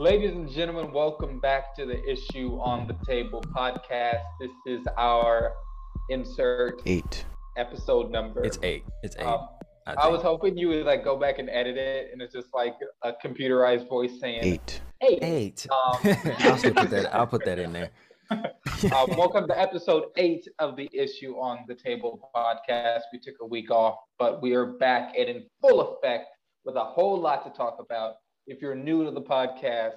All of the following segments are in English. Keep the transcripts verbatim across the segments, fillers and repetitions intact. Ladies and gentlemen, welcome back to the Issue on the Table podcast. This is our insert eight episode number. It's eight. It's eight. Um, I, I was hoping you would like go back and edit it, and it's just like a computerized voice saying eight. Eight. Eight. Um, I'll put that. I'll put that in there. uh, welcome to episode eight of the Issue on the Table podcast. We took a week off, but we are back and in full effect with a whole lot to talk about. If you're new to the podcast,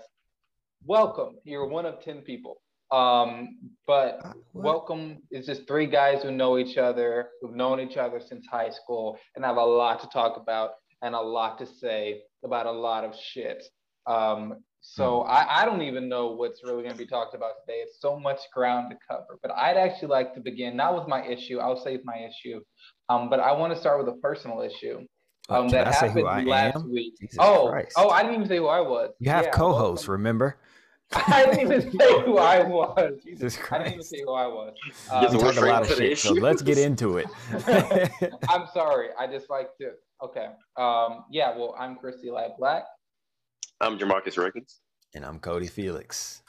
welcome. You're one of ten people. Um, but uh, welcome is just three guys who know each other, who've known each other since high school, and have a lot to talk about and a lot to say about a lot of shit. Um, so I, I don't even know what's really going to be talked about today. It's so much ground to cover. But I'd actually like to begin, not with my issue. I'll save my issue. Um, but I want to start with a personal issue. Um, Did that I happened say who I last am? Week. Jesus oh, Christ. oh, I didn't even say who I was. You have yeah, co-hosts, welcome. Remember? I didn't even say who I was. Jesus Christ. I didn't even say who I was. Um, you talk a lot of shit, so let's get into it. I'm sorry. I just like to. Okay. Um, yeah, well, I'm Christy Light Black. I'm Jamarcus Reckins. And I'm Cody Felix.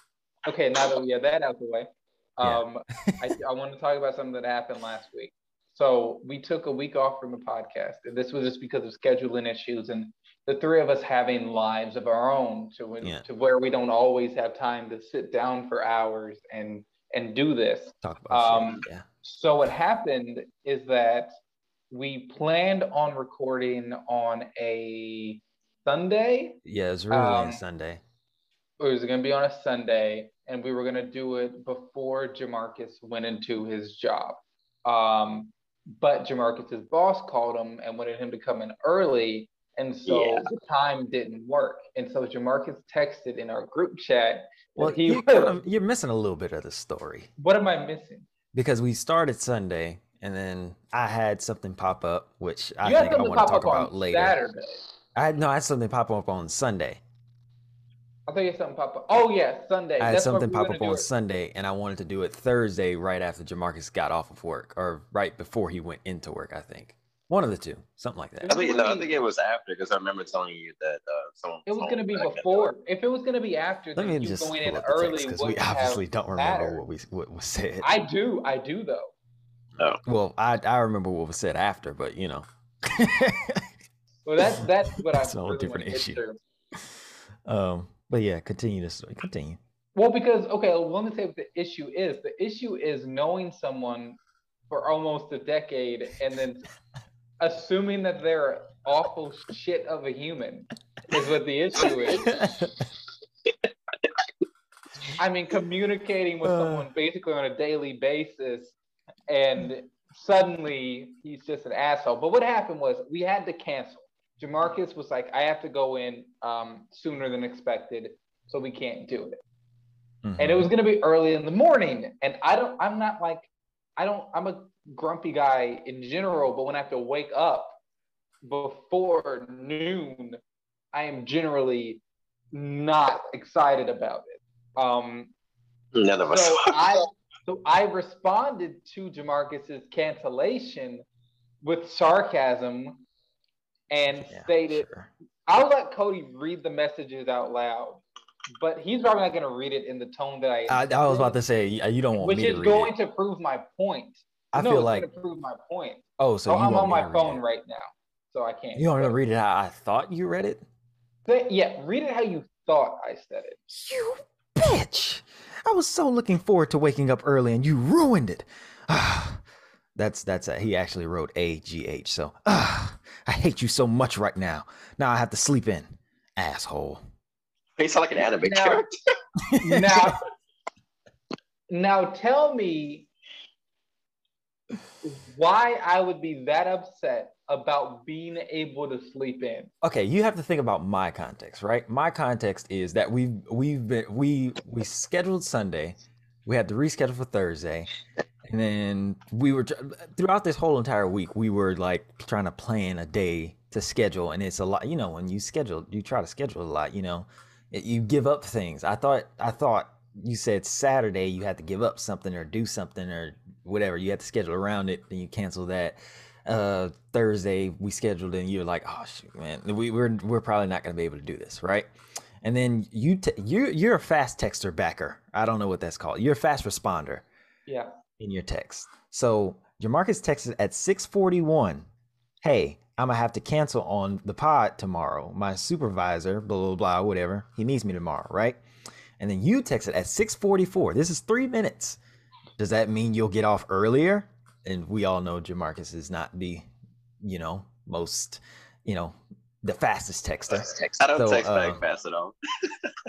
Okay, now that we have that out of the way, um, yeah. I, I want to talk about something that happened last week. So we took a week off from the podcast, and this was just because of scheduling issues and the three of us having lives of our own to when, yeah. to where we don't always have time to sit down for hours and and do this. Talk about um, shit. Yeah. So what happened is that we planned on recording on a Sunday. Yeah, it was really um, on Sunday. It was going to be on a Sunday, and we were going to do it before Jamarcus went into his job. Um, But Jamarcus's boss called him and wanted him to come in early, and so yeah. the time didn't work. And so Jamarcus texted in our group chat. Well, he you're, was, you're missing a little bit of the story. What am I missing? Because we started Sunday, and then I had something pop up, which I you think I want to talk about later. Saturday. I no, I had something pop up on Sunday. I thought you had something pop up. Oh yeah, Sunday. I had That's something pop up on it. Sunday, and I wanted to do it Thursday right after Jamarcus got off of work, or right before he went into work. I think one of the two, something like that. I think no, I think it was after, because I remember telling you that uh, someone. It was going to be before. If it was going to be after, let me you just going in early because we obviously don't remember matter. what we what was said. I do, I do though. No. Well, I I remember what was said after, but you know. Well, that's that's what I. It's a whole different issue. Um. But yeah, continue this story. Continue. Well, because, okay, well, let me say what the issue is. The issue is knowing someone for almost a decade and then assuming that they're an awful shit of a human is what the issue is. I mean, communicating with someone basically on a daily basis, and suddenly he's just an asshole. But what happened was we had to cancel. Jamarcus was like, I have to go in um, sooner than expected, so we can't do it. Mm-hmm. And it was going to be early in the morning. And I don't, I'm not like, I don't, I'm a grumpy guy in general, but when I have to wake up before noon, I am generally not excited about it. Um, None of us. So I, so I responded to Jamarcus's cancellation with sarcasm. And yeah, stated, sure. I'll let Cody read the messages out loud, but he's probably not going to read it in the tone that I. I, I was about to say, you don't want me to read it. Which is going to prove my point. I no, feel it's like going to prove my point. Oh, so oh, you I'm on my phone right now, so I can't. You don't want to read it how I thought you read it? But yeah, read it how you thought I said it. You bitch! I was so looking forward to waking up early, and you ruined it. That's that's a, he actually wrote A G H. So uh, I hate you so much right now. Now I have to sleep in, asshole. You sound like an anime now, character. now, now tell me why I would be that upset about being able to sleep in. Okay, you have to think about my context, right? My context is that we we've been we we scheduled Sunday, we had to reschedule for Thursday. And then we were, throughout this whole entire week, we were like trying to plan a day to schedule. And it's a lot, you know, when you schedule, you try to schedule a lot, you know, it, you give up things. I thought, I thought you said Saturday you had to give up something or do something or whatever. You had to schedule around it, then you cancel that. Uh, Thursday we scheduled and you're like, oh shoot, man, we, we're, we're probably not going to be able to do this. Right. And then you t- you're, you're a fast texter backer. I don't know what that's called. You're a fast responder. Yeah. In your text. So Jamarcus texted at six forty-one. Hey, I'm going to have to cancel on the pod tomorrow. My supervisor, blah, blah, blah, whatever. He needs me tomorrow, right? And then you texted at six forty-four. This is three minutes. Does that mean you'll get off earlier? And we all know Jamarcus is not the, you know, most, you know, the fastest texter. I don't so, text uh, back fast at all.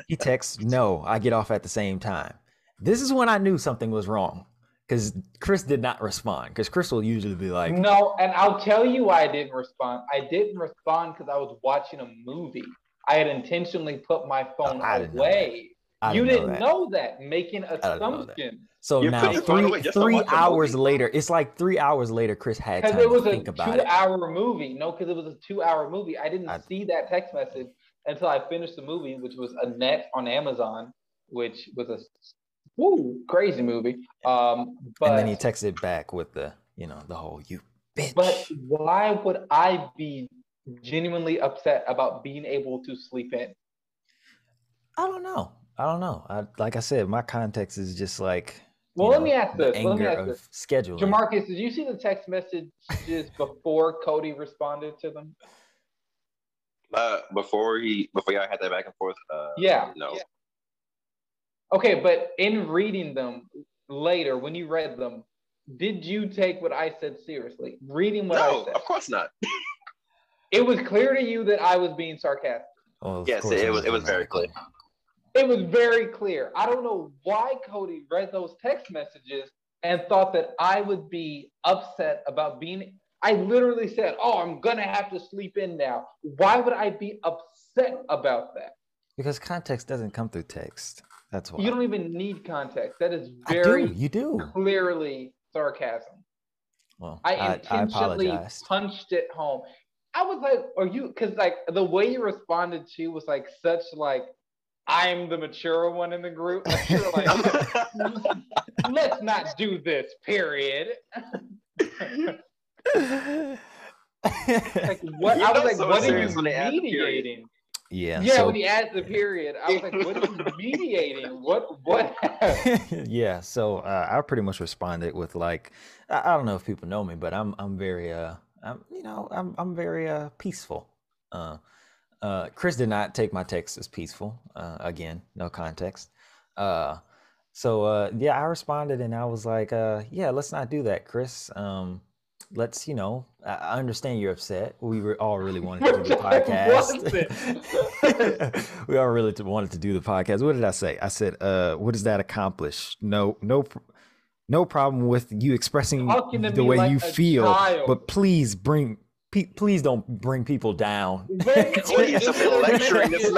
He texts, no, I get off at the same time. This is when I knew something was wrong, because Chris did not respond, because Chris will usually be like. No, and I'll tell you why I didn't respond. I didn't respond because I was watching a movie. I had intentionally put my phone oh, away. You didn't know that. Know that, making assumptions. So You're now three, three hours later, it's like three hours later, Chris had time to think about it. Because it was a two-hour movie. No, because it was a two-hour movie. I didn't I, see that text message until I finished the movie, which was Annette on Amazon, which was a woo, crazy movie. Um, but, and then he texted back with the, you know, the whole, you bitch. But why would I be genuinely upset about being able to sleep in? I don't know. I don't know. I, like I said, my context is just like, well, let, know, me ask this. Anger let me ask this. Of scheduling. Jamarcus, did you see the text messages before Cody responded to them? Uh, before he, before y'all had that back and forth? Uh, yeah. No. Yeah. Okay, but in reading them later, when you read them, did you take what I said seriously? Reading what no, I said? No, of course not. It was clear to you that I was being sarcastic. Oh, yes, it, it was. It was very clear. It was very clear. I don't know why Cody read those text messages and thought that I would be upset about being. I literally said, oh, I'm going to have to sleep in now. Why would I be upset about that? Because context doesn't come through text. That's why. You don't even need context. That is very I do. You do. Clearly sarcasm. Well, I, I intentionally I punched it home. I was like, are you, because like the way you responded to was like such like, I'm the mature one in the group. Like, you're like, let's not do this, period. Like, what you I was like, so what are you mediating? Yeah. Yeah, so, when he adds the period, I was like, what are you mediating? What what Yeah, so uh, I pretty much responded with like, I, I don't know if people know me, but I'm I'm very uh I'm you know, I'm I'm very uh peaceful. Uh Uh, Chris did not take my text as peaceful. Uh, again, no context. Uh, so uh, yeah, I responded and I was like, uh, yeah, let's not do that, Chris. Um, let's, you know, I, I understand you're upset. We were all really wanted to do the podcast. We all really wanted to do the podcast. What did I say? I said, uh, what does that accomplish? No, no, no problem with you expressing the way like you feel, child. But please bring, please don't bring people down. When in,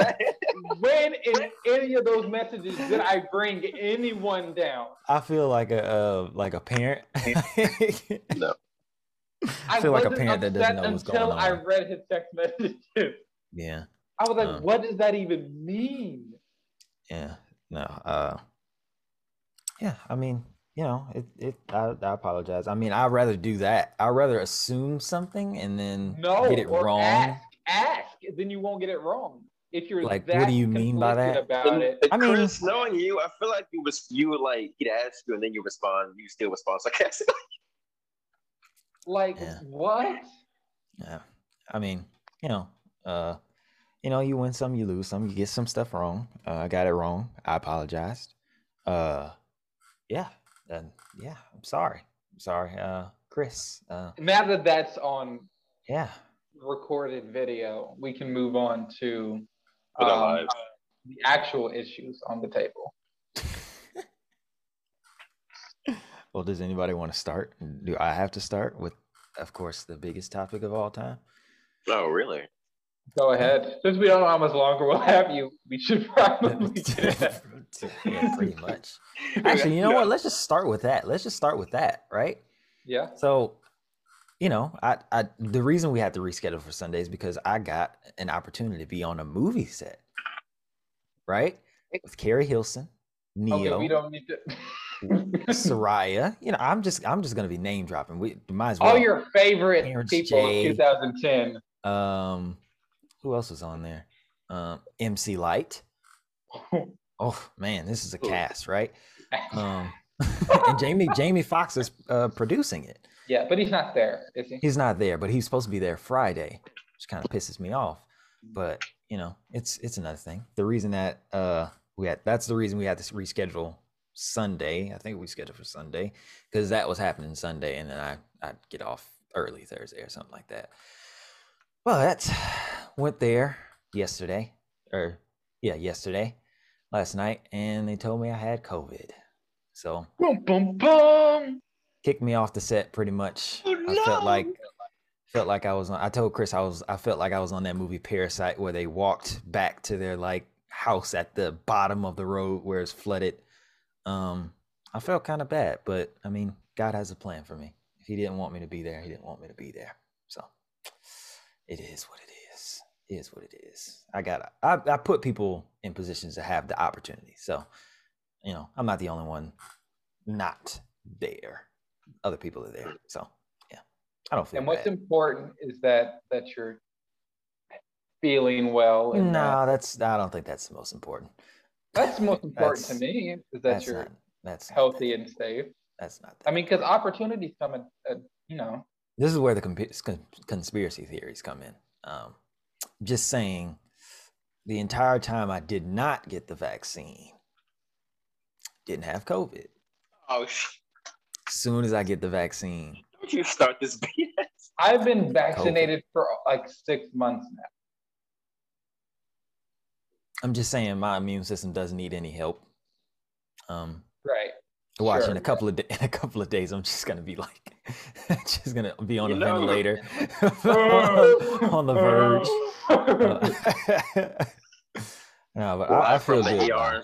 when in any of those messages did I bring anyone down? I feel like a uh, like a parent. No. I feel I like a parent that doesn't know what's going on. Until I read his text messages. Yeah. I was like, um, what does that even mean? Yeah. No. Uh, yeah. I mean. You know, it. It. I, I apologize. I mean, I'd rather do that. I'd rather assume something and then no, get it or wrong. Ask, ask, then you won't get it wrong. If you're like, that what do you mean by that? About and, it. I mean, Chris, knowing you, I feel like you was you were like he'd ask you and then you respond. You still respond sarcastically. Like yeah. What? Yeah, I mean, you know, uh, you know, you win some, you lose some, you get some stuff wrong. Uh, I got it wrong. I apologized. Uh, yeah. And yeah, I'm sorry. I'm sorry, uh, Chris. Uh, now that that's on yeah. recorded video, we can move on to um, the actual issues on the table. Well, does anybody want to start? Do I have to start with, of course, the biggest topic of all time? Oh, really? Go ahead. Since we don't know how much longer we'll have you, we should probably get it. Yeah, pretty much. Actually, you know what? Let's just start with that. Let's just start with that, right? Yeah. So, you know, I, I the reason we had to reschedule for Sunday is because I got an opportunity to be on a movie set, right? With Carrie Hilson, Neo, okay, we don't need to. Soraya. You know, I'm just I'm just gonna be name dropping. We might as well. All your favorite Parents people J, of twenty ten. Um, who else was on there? um, M C Light. Oh man, this is a cast, right? Um, and Jamie Jamie Foxx is uh, producing it. Yeah, but he's not there, is he? He's not there, but he's supposed to be there Friday, which kind of pisses me off. But you know, it's it's another thing. The reason that uh we had that's the reason we had to reschedule Sunday. I think we scheduled for Sunday because that was happening Sunday, and then I I'd get off early Thursday or something like that. But went there yesterday, or yeah, yesterday, last night, and they told me I had COVID. So boom, boom, boom. Kicked me off the set pretty much. Oh, no. I felt like felt like I was on, I told Chris I was I felt like I was on that movie Parasite where they walked back to their like house at the bottom of the road where it's flooded. Um, I felt kind of bad, but I mean, God has a plan for me. If he didn't want me to be there, he didn't want me to be there. So it is what it is. It is what it is. I got, I, I put people in positions to have the opportunity. So, you know, I'm not the only one not there. Other people are there. So yeah, I don't feel And what's bad. Important is that, that you're feeling well. And no, that- that's, I don't think that's the most important. That's most important that's, to me is that you're not, that's healthy that. and safe. That's not. That I mean, because opportunities come in, uh, you know. This is where the consp- conspiracy theories come in. Um, just saying, the entire time I did not get the vaccine, didn't have COVID. Oh, shit. As soon as I get the vaccine. Don't you start this B S. I've been vaccinated COVID. for like six months now. I'm just saying my immune system doesn't need any help. Um, right. Watch sure, in a couple right. of da- in a couple of days, I'm just gonna be like, just gonna be on you a know. ventilator, on, on the verge. No, but well, I, I feel good. E R.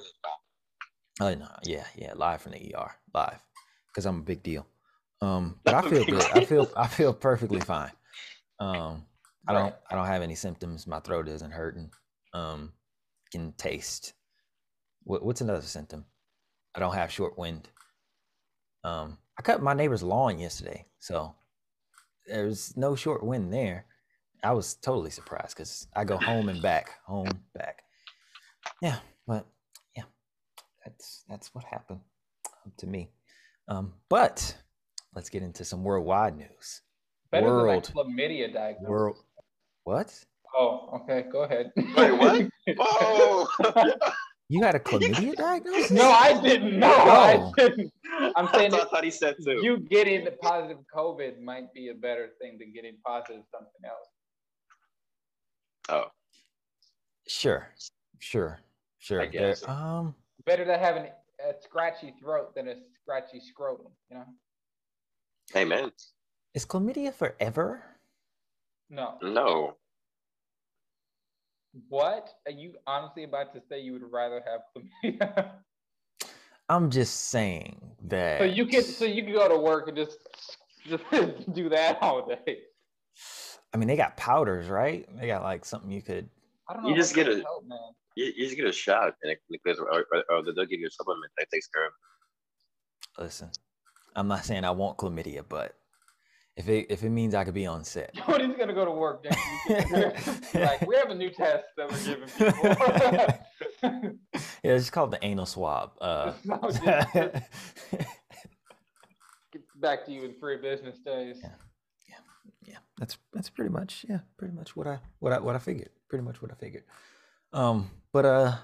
Oh no, yeah, yeah, live from the E R, live, because I'm a big deal. Um, but I feel good. I feel I feel perfectly fine. Um, I don't I don't have any symptoms. My throat isn't hurting. Um. Can taste. What, what's another symptom? I don't have short wind. Um, I cut my neighbor's lawn yesterday, so there's no short wind there. I was totally surprised because I go home and back, home back. Yeah, but yeah, that's that's what happened to me. Um, but let's get into some worldwide news. Better world than like chlamydia diagnosis. World. What? Oh, okay. Go ahead. Wait, what? Whoa! You had a chlamydia diagnosis? No, I didn't. No, oh. I didn't. I'm saying. I thought he said too. You getting positive COVID might be a better thing than getting positive something else. Oh. Sure. Sure. Sure. I guess. Um. Better to have an, a scratchy throat than a scratchy scrotum. You know. Amen. Is chlamydia forever? No. No. What are you honestly about to say? You would rather have chlamydia? I'm just saying that. So you can, so you can go to work and just, just do that all day. I mean, they got powders, right? They got like something you could. I don't know. You just get a, help, man. You, you just get a shot, and it, because or, or, or they'll give you a supplement that takes care of it. Listen, I'm not saying I want chlamydia, but. If it if it means I could be on set. Cody's gonna go to work next week. Like, we have a new test that we're giving people. Yeah, it's called the anal swab. Uh, no, just, just get back to you in three business days. Yeah. yeah, yeah, That's that's pretty much yeah, pretty much what I what I what I figured. Pretty much what I figured. Um, but uh,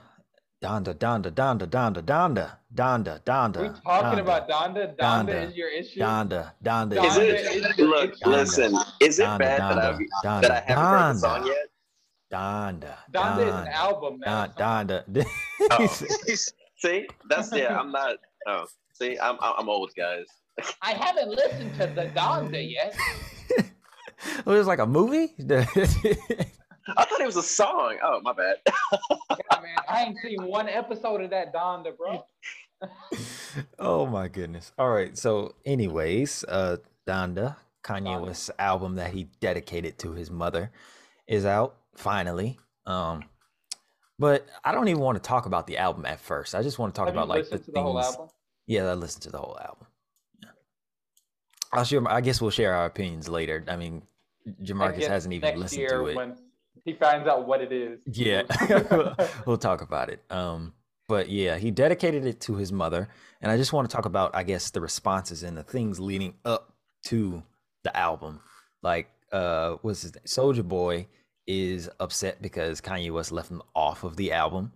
Donda, Donda, Donda, Donda, Donda, Donda, Donda. Are we talking Donda, about Donda? Donda? Donda is your issue? Donda, Donda. Donda is it, is look, Donda, listen, is it Donda, bad Donda, that, Donda, that I haven't Donda, heard the song yet? Donda. Donda, Donda is an album, man. Donda. Donda. Oh. See? That's, yeah, I'm not, oh. See, I'm, I'm old, guys. I haven't listened to the Donda yet. Well, it was like a movie? I thought it was a song. Oh, my bad. Yeah, man, I ain't seen one episode of that Donda, bro. Oh my goodness. All right. So, anyways, uh, Donda, Kanye West's album that he dedicated to his mother, is out finally. Um, but I don't even want to talk about the album at first. I just want to talk Have about you like the, to the things. Whole album? Yeah, I listened to the whole album. Yeah. I'll share. I guess we'll share our opinions later. I mean, Jamarcus I guess hasn't even next listened year to it. When- he finds out what it is. Yeah, we'll talk about it. Um, but yeah, he dedicated it to his mother. And I just want to talk about, I guess, the responses and the things leading up to the album. Like, uh, what's his name? Soulja Boy is upset because Kanye West left him off of the album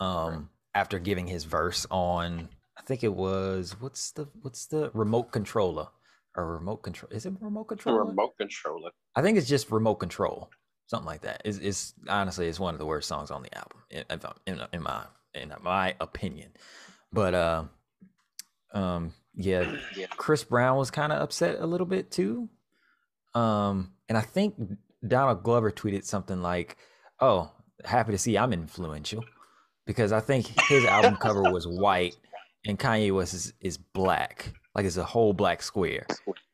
um, right. after giving his verse on, I think it was, what's the what's the remote controller? A remote control is it remote controller? The remote controller. I think it's just remote control, something like that. It's, it's honestly it's one of the worst songs on the album, if I'm, in, in my in my opinion. But uh, um, yeah, yeah, Chris Brown was kind of upset a little bit too. Um, and I think Donald Glover tweeted something like, "Oh, happy to see I'm influential," because I think his album cover was white and Kanye West is, is black. Like, it's a whole black square.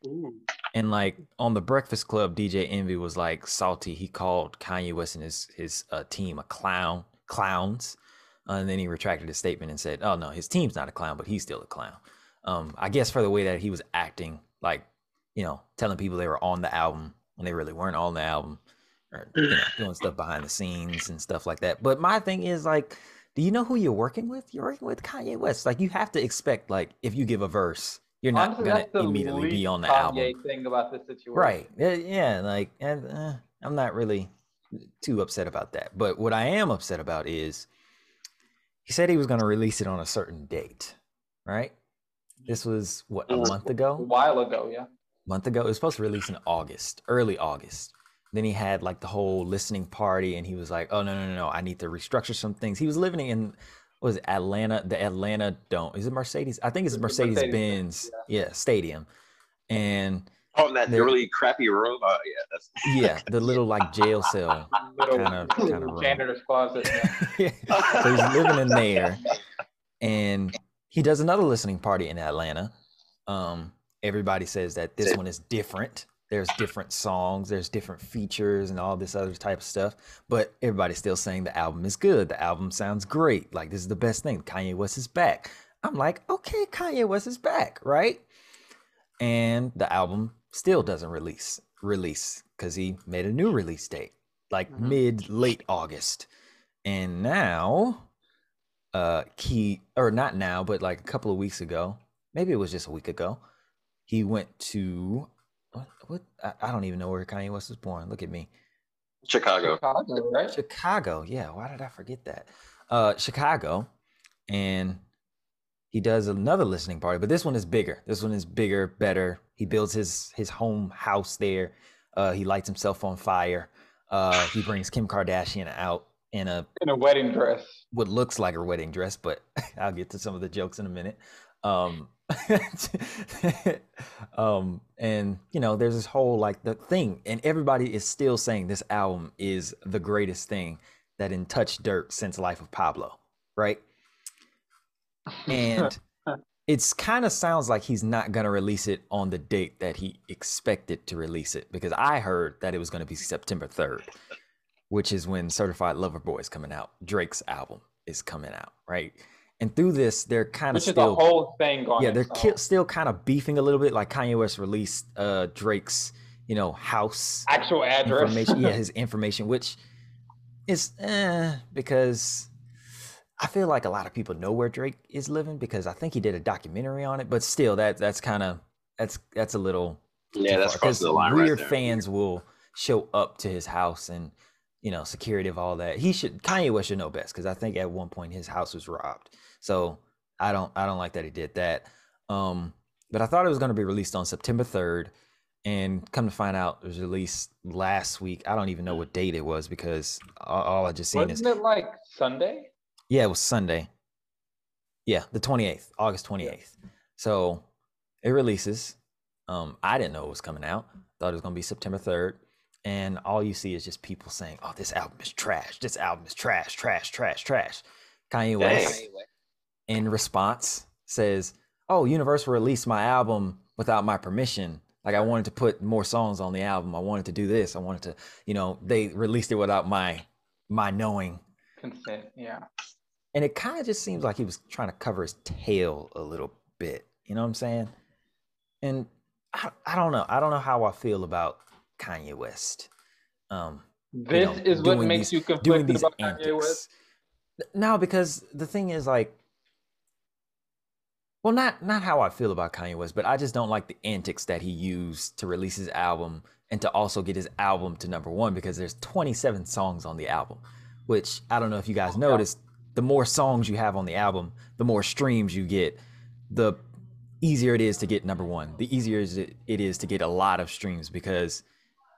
Ooh. And like on The Breakfast Club, D J Envy was like salty. He called Kanye West and his his uh, team a clown, clowns. Uh, and then he retracted his statement and said, "Oh no, his team's not a clown, but he's still a clown." Um, I guess for the way that he was acting, like, you know, telling people they were on the album when they really weren't on the album, or you know, doing stuff behind the scenes and stuff like that. But my thing is like, do you know who you're working with? You're working with Kanye West. Like, you have to expect, like, if you give a verse, you're not Honestly, gonna that's immediately be on the Kanye album. Thing about this situation, right? Yeah, like, and uh, I'm not really too upset about that. But what I am upset about is he said he was gonna release it on a certain date, right? This was what a month ago, a while ago, yeah, a month ago. It was supposed to release in August, early August. Then he had like the whole listening party, and he was like, "Oh no, no, no, no! I need to restructure some things." He was living in. What was it, Atlanta? The Atlanta Dome. Is it Mercedes? I think it's Mercedes Benz. Yeah. yeah, stadium. And oh, and that really crappy room. Oh, yeah, that's yeah, the little like jail cell little, kind of kind of janitor's closet. Yeah. yeah. So he's living in there, and he does another listening party in Atlanta. Um, everybody says that this one is different. There's different songs, there's different features and all this other type of stuff, but everybody's still saying the album is good. The album sounds great. Like, this is the best thing. Kanye West is back. I'm like, okay, Kanye West is back, right? And the album still doesn't release, release because he made a new release date, like mm-hmm. mid, late August. And now, uh, he, or not now, but like a couple of weeks ago, maybe it was just a week ago, he went to... What, what? I, I don't even know where Kanye West was born. Look at me. Chicago. Chicago, right? Chicago. Yeah. Why did I forget that? Uh, Chicago. And he does another listening party, but this one is bigger. This one is bigger, better. He builds his his home house there. Uh, he lights himself on fire. Uh, he brings Kim Kardashian out in a in a wedding dress. What looks like a wedding dress, but I'll get to some of the jokes in a minute. Um, um and you know, there's this whole like the thing, and everybody is still saying this album is the greatest thing that in touch dirt since Life of Pablo, right? And it's kind of sounds like he's not gonna release it on the date that he expected to release it, because I heard that it was going to be September third, which is when Certified Lover Boy is coming out. Drake's album is coming out, right? And through this, they're kind of still... Which is a whole thing going on. Yeah, they're ki- still kind of beefing a little bit. Like, Kanye West released uh, Drake's, you know, house... Actual address. Information. Yeah, his information, which is eh, because I feel like a lot of people know where Drake is living, because I think he did a documentary on it. But still, that that's kind of... That's that's a little... Yeah, that's crossing the line right there. Weird fans will show up to his house and... you know, security of all that. He should, Kanye West should know best, because I think at one point his house was robbed. So I don't, I don't like that he did that. Um, but I thought it was going to be released on September third, and come to find out it was released last week. I don't even know what date it was, because all, all I just seen Wasn't is. Wasn't it like Sunday? Yeah, it was Sunday. Yeah, the twenty-eighth, August twenty-eighth. So it releases. Um, I didn't know it was coming out. Thought it was going to be September third. And all you see is just people saying, "Oh, this album is trash. This album is trash, trash, trash, trash." Kanye West, hey. in response, says, "Oh, Universal released my album without my permission. Like, I wanted to put more songs on the album. I wanted to do this. I wanted to, you know, they released it without my my knowing." Consent, yeah. And it kind of just seems like he was trying to cover his tail a little bit. You know what I'm saying? And I, I don't know. I don't know how I feel about Kanye West. Um, This you know, is what makes these, you conflicted about antics. Kanye West? No, because the thing is, like, well, not not how I feel about Kanye West, but I just don't like the antics that he used to release his album and to also get his album to number one, because there's twenty-seven songs on the album, which I don't know if you guys noticed, the more songs you have on the album, the more streams you get, the easier it is to get number one, the easier it is to get a lot of streams, because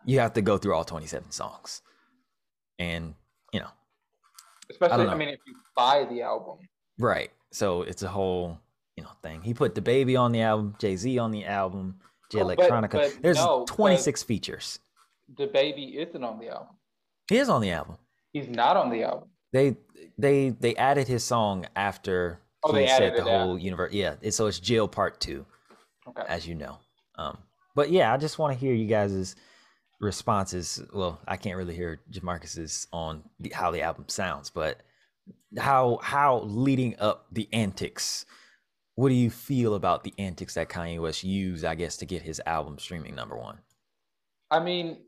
you have to go through all twenty-seven songs. And, you know, especially, I, know. I mean, if you buy the album. Right. So it's a whole, you know, thing. He put DaBaby on the album, Jay-Z on the album, Jay oh, Electronica. But, but There's no, twenty-six features. DaBaby isn't on the album. He is on the album. He's not on the album. They they they added his song after oh, he they said the whole out. universe. Yeah, it, so it's Jail Part Two, okay. as you know. Um, but yeah, I just want to hear you guys' responses. Well, I can't really hear Jamarcus's on the, how the album sounds, but how how leading up the antics. What do you feel about the antics that Kanye West used, I guess, to get his album streaming number one? I mean,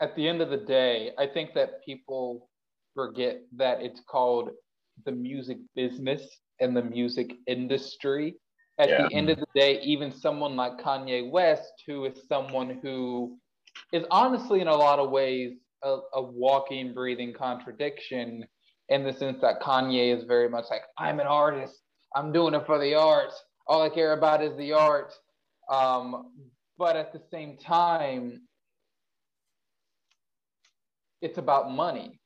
at the end of the day, I think that people forget that it's called the music business and the music industry. At yeah. the end of the day, even someone like Kanye West, who is someone who is honestly in a lot of ways a, a walking, breathing contradiction, in the sense that Kanye is very much like, I'm an artist. I'm doing it for the arts. All I care about is the arts. Um, but at the same time, it's about money,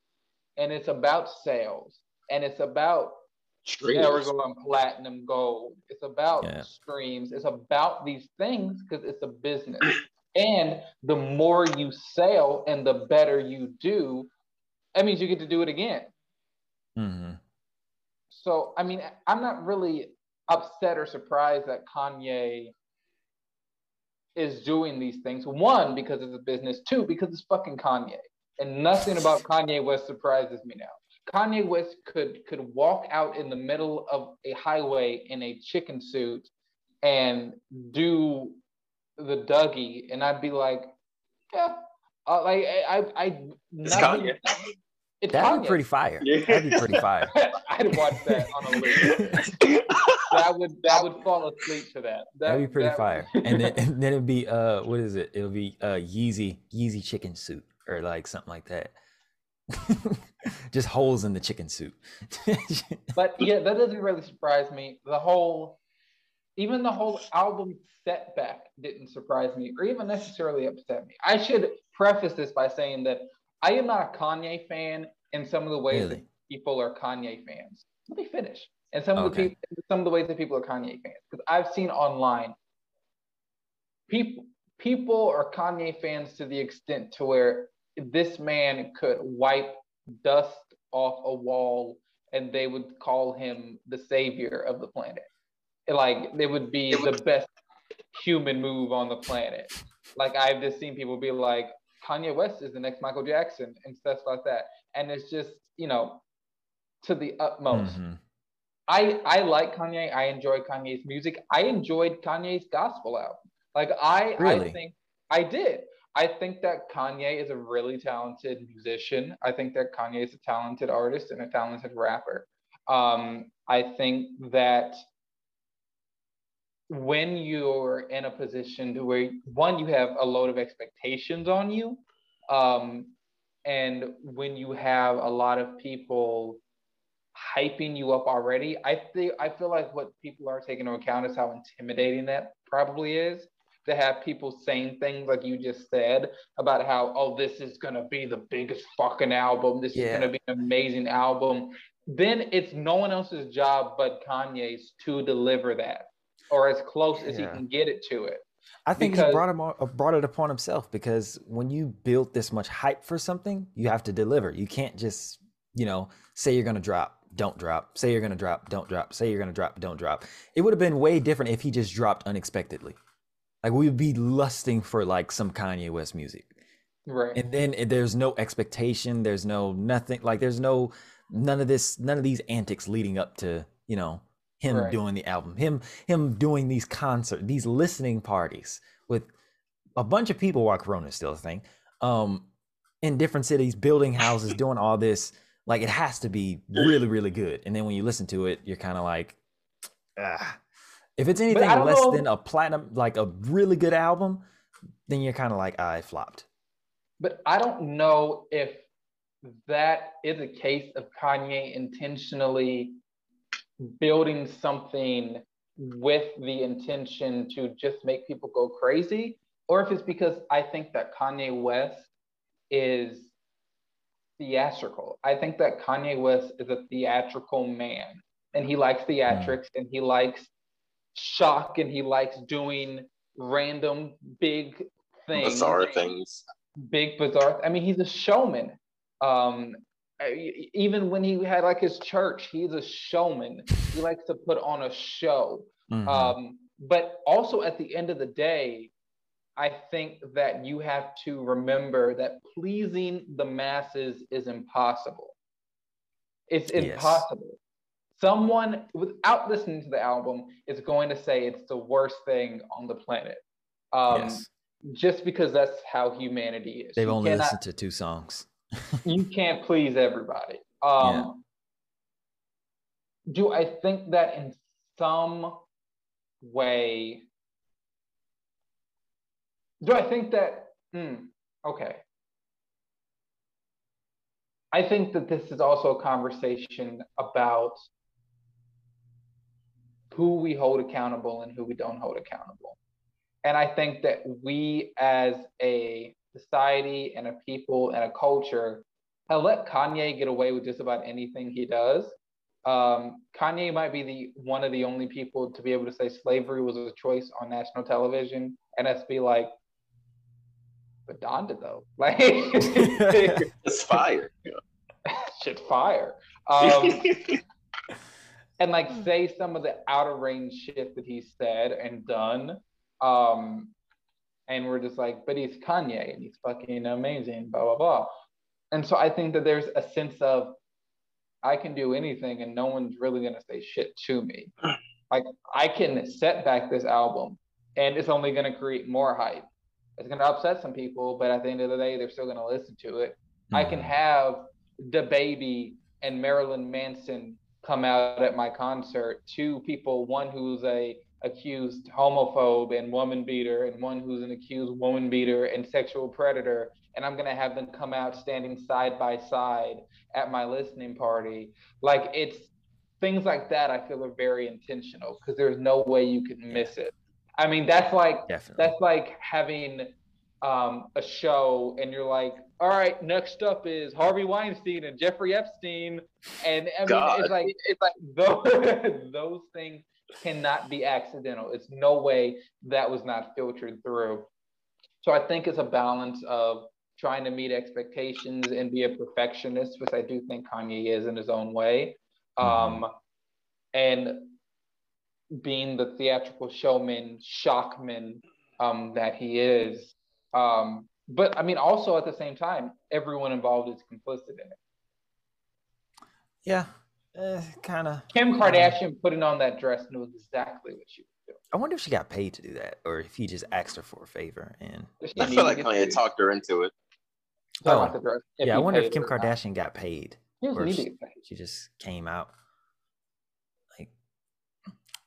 and it's about sales, and it's about never going platinum, gold. It's about yeah. streams. It's about these things, because it's a business. And the more you sell and the better you do, that means you get to do it again. Mm-hmm. So, I mean, I'm not really upset or surprised that Kanye is doing these things. One, because it's a business. Two, because it's fucking Kanye. And nothing about Kanye West surprises me now. Kanye West could could walk out in the middle of a highway in a chicken suit and do the Dougie, and I'd be like, yeah. Uh, like, I, I, I, it's nothing, Kanye. Nothing, It's That'd Kanye. be pretty fire. Yeah. That'd be pretty fire. I'd watch that on a loop. That would that would fall asleep to that. that That'd be pretty that fire. Would... and, then, and then it'd be uh, what is it? It'll be uh, Yeezy Yeezy chicken suit, or like something like that. Just holes in the chicken suit. But yeah, that doesn't really surprise me. The whole, even the whole album setback didn't surprise me, or even necessarily upset me. I should preface this by saying that I am not a Kanye fan in some of the ways really? that people are Kanye fans. Let me finish. And some okay. of the people, some of the ways that people are Kanye fans, because I've seen online, people people are Kanye fans to the extent to where this man could wipe dust off a wall and they would call him the savior of the planet. Like, it would be the best human move on the planet. Like, I've just seen people be like, Kanye West is the next Michael Jackson and stuff like that. And it's just, you know, to the utmost. Mm-hmm. I I like Kanye. I enjoy Kanye's music. I enjoyed Kanye's gospel album. Like, I, really? I think I did. I think that Kanye is a really talented musician. I think that Kanye is a talented artist and a talented rapper. Um, I think that when you're in a position to where, one, you have a load of expectations on you, um, and when you have a lot of people hyping you up already, I think I feel like what people are taking into account is how intimidating that probably is, to have people saying things like you just said about how, oh, this is gonna be the biggest fucking album, this yeah. is gonna be an amazing album. Then it's no one else's job but Kanye's to deliver that, or as close yeah. as he can get it to it. I think because, he brought him on, brought it upon himself, because when you build this much hype for something, you have to deliver. You can't just, you know, say you're going to drop, don't drop, say you're going to drop, don't drop, say you're going to drop, don't drop. It would have been way different if he just dropped unexpectedly. Like, we would be lusting for like some Kanye West music. Right. And then there's no expectation. There's no nothing. Like, there's no, none of this, none of these antics leading up to, you know, him right. doing the album, him him doing these concert, these listening parties with a bunch of people while Corona is still a thing, um, in different cities, building houses, doing all this. Like, it has to be really, really good. And then when you listen to it, you're kind of like, ah. If it's anything less know. than a platinum, like a really good album, then you're kind of like, ah, it flopped. But I don't know if that is a case of Kanye intentionally building something with the intention to just make people go crazy, or if it's because I think that Kanye West is theatrical. I think that Kanye West is a theatrical man, and he likes theatrics, and he likes shock, and he likes doing random big things. Bizarre things. Big, bizarre. I mean, he's a showman. Um, even when he had like his church, he's a showman. He likes to put on a show. Mm-hmm. Um, but also at the end of the day, I think that you have to remember that pleasing the masses is impossible. It's impossible. Yes. Someone without listening to the album is going to say it's the worst thing on the planet. Um, yes. Just because that's how humanity is. They've you only cannot, listened to two songs. You can't please everybody. Um, yeah. Do I think that in some way... Do I think that... Mm, okay. I think that this is also a conversation about who we hold accountable and who we don't hold accountable. And I think that we as a society and a people and a culture have let Kanye get away with just about anything he does. Um, Kanye might be the one of the only people to be able to say slavery was a choice on national television and us be like, but Donda though, like it's fire, shit fire, um, and like say some of the outer range shit that he said and done, um, and we're just like, but he's Kanye and he's fucking amazing, blah blah blah, and so I think that there's a sense of I can do anything and no one's really gonna say shit to me, like I can set back this album and it's only gonna create more hype. It's going to upset some people, but at the end of the day, they're still going to listen to it. Mm. I can have DaBaby and Marilyn Manson come out at my concert. Two people, one who's a accused homophobe and woman beater, and one who's an accused woman beater and sexual predator. And I'm going to have them come out standing side by side at my listening party. Like, it's things like that I feel are very intentional because there's no way you could miss it. I mean, that's like Definitely. that's like having um, a show and you're like, all right, next up is Harvey Weinstein and Jeffrey Epstein. And I mean, God. it's like, it's like those, those things cannot be accidental. It's no way that was not filtered through. So I think it's a balance of trying to meet expectations and be a perfectionist, which I do think Kanye is in his own way. Mm-hmm. Um, and being the theatrical showman, shockman um, that he is. Um, but I mean, also at the same time, everyone involved is complicit in it. Yeah, uh, kind of. Kim Kardashian kinda. putting on that dress knew exactly what she was doing. I wonder if she got paid to do that or if he just asked her for a favor. And I feel like Kanye talked her into it. Oh, about the dress, yeah, I wonder if Kim Kardashian got paid. He was needed to get paid. She just came out.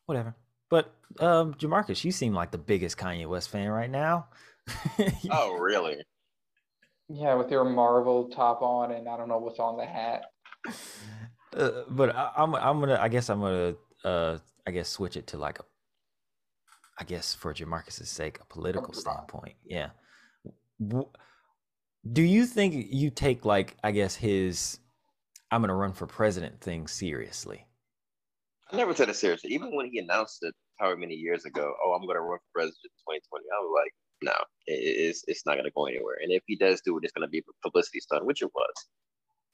Whatever. But um, Jamarcus, you seem like the biggest Kanye West fan right now. Oh, really? Yeah, with your Marvel top on, and I don't know what's on the hat. Uh, but I, I'm, I'm gonna. I guess I'm gonna. Uh, I guess switch it to like a. I guess for Jamarcus's sake, a political standpoint. Yeah. Do you think you take like I guess his, I'm gonna run for president thing seriously? I never said it seriously. Even when he announced it, however many years ago, oh, I'm going to run for president in twenty twenty, I was like, no, it's it's not going to go anywhere. And if he does do it, it's going to be a publicity stunt, which it was.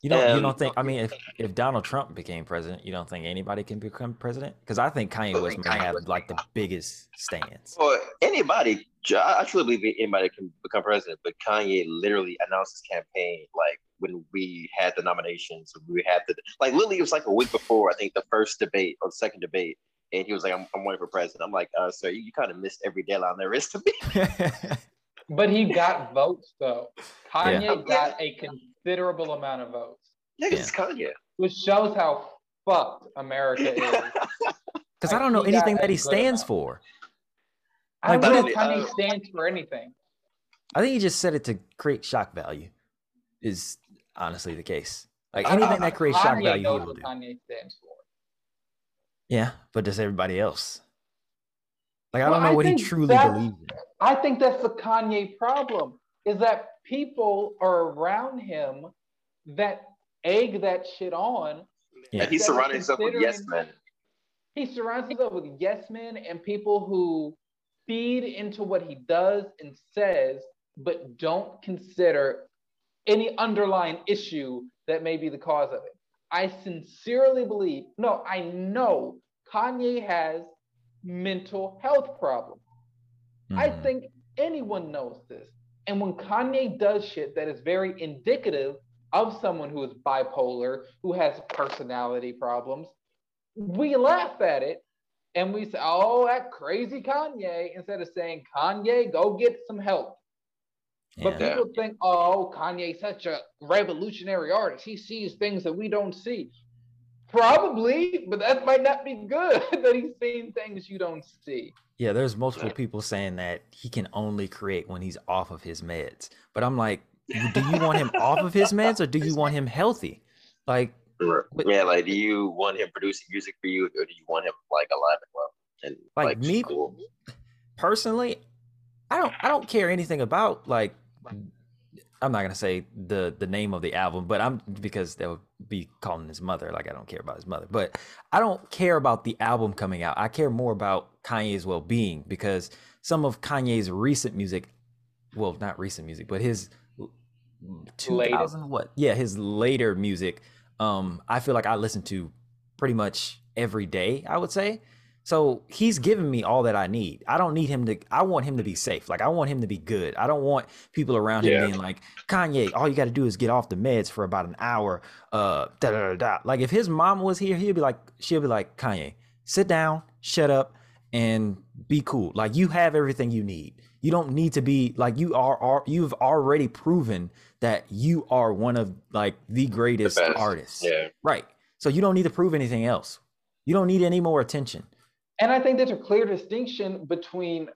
You don't um, you don't think? I mean, if, if Donald Trump became president, you don't think anybody can become president? Because I think Kanye West might have like the biggest stance. Well, anybody, I truly believe anybody can become president. But Kanye literally announced his campaign like when we had the nominations, we had the like. Literally, it was like a week before I think the first debate or the second debate, and he was like, "I'm, I'm running for president." I'm like, uh, "Sir, you, you kind of missed every deadline there is to me." But he got votes, though. Kanye yeah. got a considerable amount of votes. Yeah. It's Kanye. Which shows how fucked America is. Because I don't know anything that he stands for. I don't know if Kanye stands for anything. I think he just said it to create shock value is honestly the case. Like anything that creates shock value, he will do. Kanye stands for. Yeah, but does everybody else? Like, I don't know what he truly believes in. I think that's the Kanye problem, is that people are around him that egg that shit on. Yeah. He surrounds himself with yes men. He surrounds himself with yes men and people who feed into what he does and says, but don't consider any underlying issue that may be the cause of it. I sincerely believe, no, I know Kanye has mental health problems. Mm-hmm. I think anyone knows this. And when Kanye does shit that is very indicative of someone who is bipolar, who has personality problems, we laugh at it and we say, oh, that crazy Kanye, instead of saying, Kanye, go get some help. Yeah. But people think, oh, Kanye's such a revolutionary artist. He sees things that we don't see. Probably, but that might not be good that he's seeing things you don't see. Yeah, there's multiple people saying that he can only create when he's off of his meds. But I'm like, do you want him off of his meds or do you want him healthy? Like, yeah, like, do you want him producing music for you or do you want him like alive and well? And like, like me, cool? Personally, I don't, I don't care anything about like. I'm not gonna say the the name of the album, but I'm because they would be calling his mother. Like I don't care about his mother, but I don't care about the album coming out. I care more about Kanye's well-being because some of Kanye's recent music, well, not recent music, but his two thousand what? Yeah, his later music. Um, I feel like I listen to pretty much every day. I would say. So he's giving me all that I need. I don't need him to, I want him to be safe. Like I want him to be good. I don't want people around him yeah. being like, Kanye, all you got to do is get off the meds for about an hour. Uh, da, da, da, da. Like if his mom was here, he'd be like, she'll be like, Kanye, sit down, shut up and be cool. Like you have everything you need. You don't need to be like, you are, are you've already proven that you are one of like the greatest the artists. Yeah. Right. So you don't need to prove anything else. You don't need any more attention. And I think there's a clear distinction between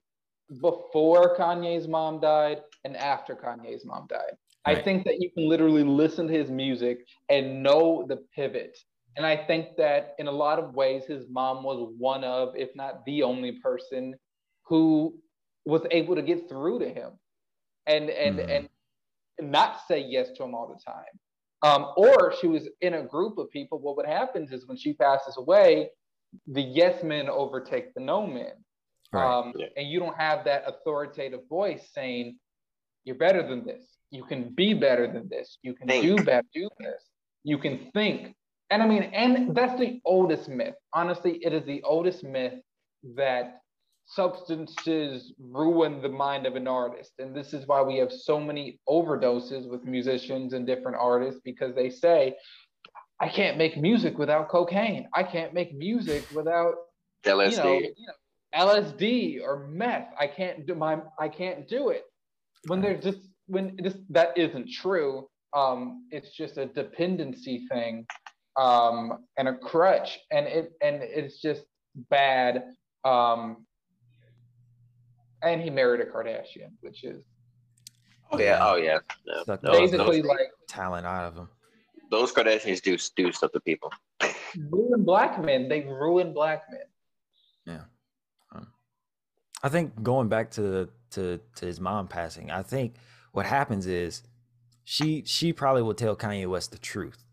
before Kanye's mom died and after Kanye's mom died. Right. I think that you can literally listen to his music and know the pivot. And I think that in a lot of ways, his mom was one of, if not the only person who was able to get through to him and, and, mm. and not say yes to him all the time. Um, or she was in a group of people. Well, what happens is when she passes away, the yes men overtake the no men. Right. Um, yeah. And you don't have that authoritative voice saying, you're better than this. You can be better than this. You can think. do better than this. You can think. And I mean, and that's the oldest myth. Honestly, it is the oldest myth that substances ruin the mind of an artist. And this is why we have so many overdoses with musicians and different artists because they say, I can't make music without cocaine. I can't make music without L S D, you know, you know, L S D or meth. I can't do my. I can't do it. When there's just when this that isn't true. Um, it's just a dependency thing, um, and a crutch, and it and it's just bad. Um, and he married a Kardashian, which is oh yeah, oh yeah, no, so no, basically no. like talent out of him. Those Kardashians do do stuff to people. Ruin black men. They ruin black men. Yeah, um, I think going back to to to his mom passing, I think what happens is she she probably will tell Kanye West the truth,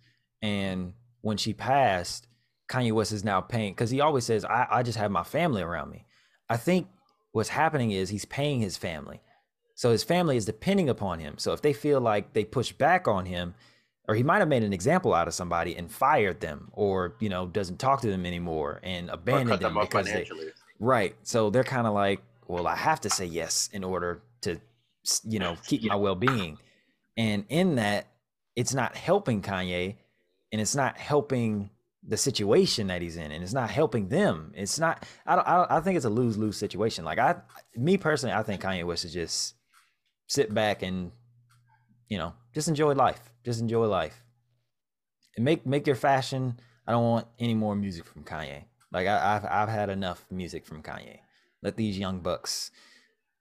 and when she passed, Kanye West is now paying because he always says, I, "I just have my family around me." I think what's happening is he's paying his family, so his family is depending upon him. So if they feel like they push back on him. Or he might have made an example out of somebody and fired them or, you know, doesn't talk to them anymore and abandoned them, them because they, right. So they're kind of like, well, I have to say yes in order to, you know, keep my well-being. And in that, it's not helping Kanye and it's not helping the situation that he's in and it's not helping them. It's not, I don't, I, don't, I think it's a lose-lose situation. Like I, me personally, I think Kanye West is just sit back and, you know, just enjoy life. Just enjoy life. And make make your fashion. I don't want any more music from Kanye. Like I, I've I've had enough music from Kanye. Let these young bucks.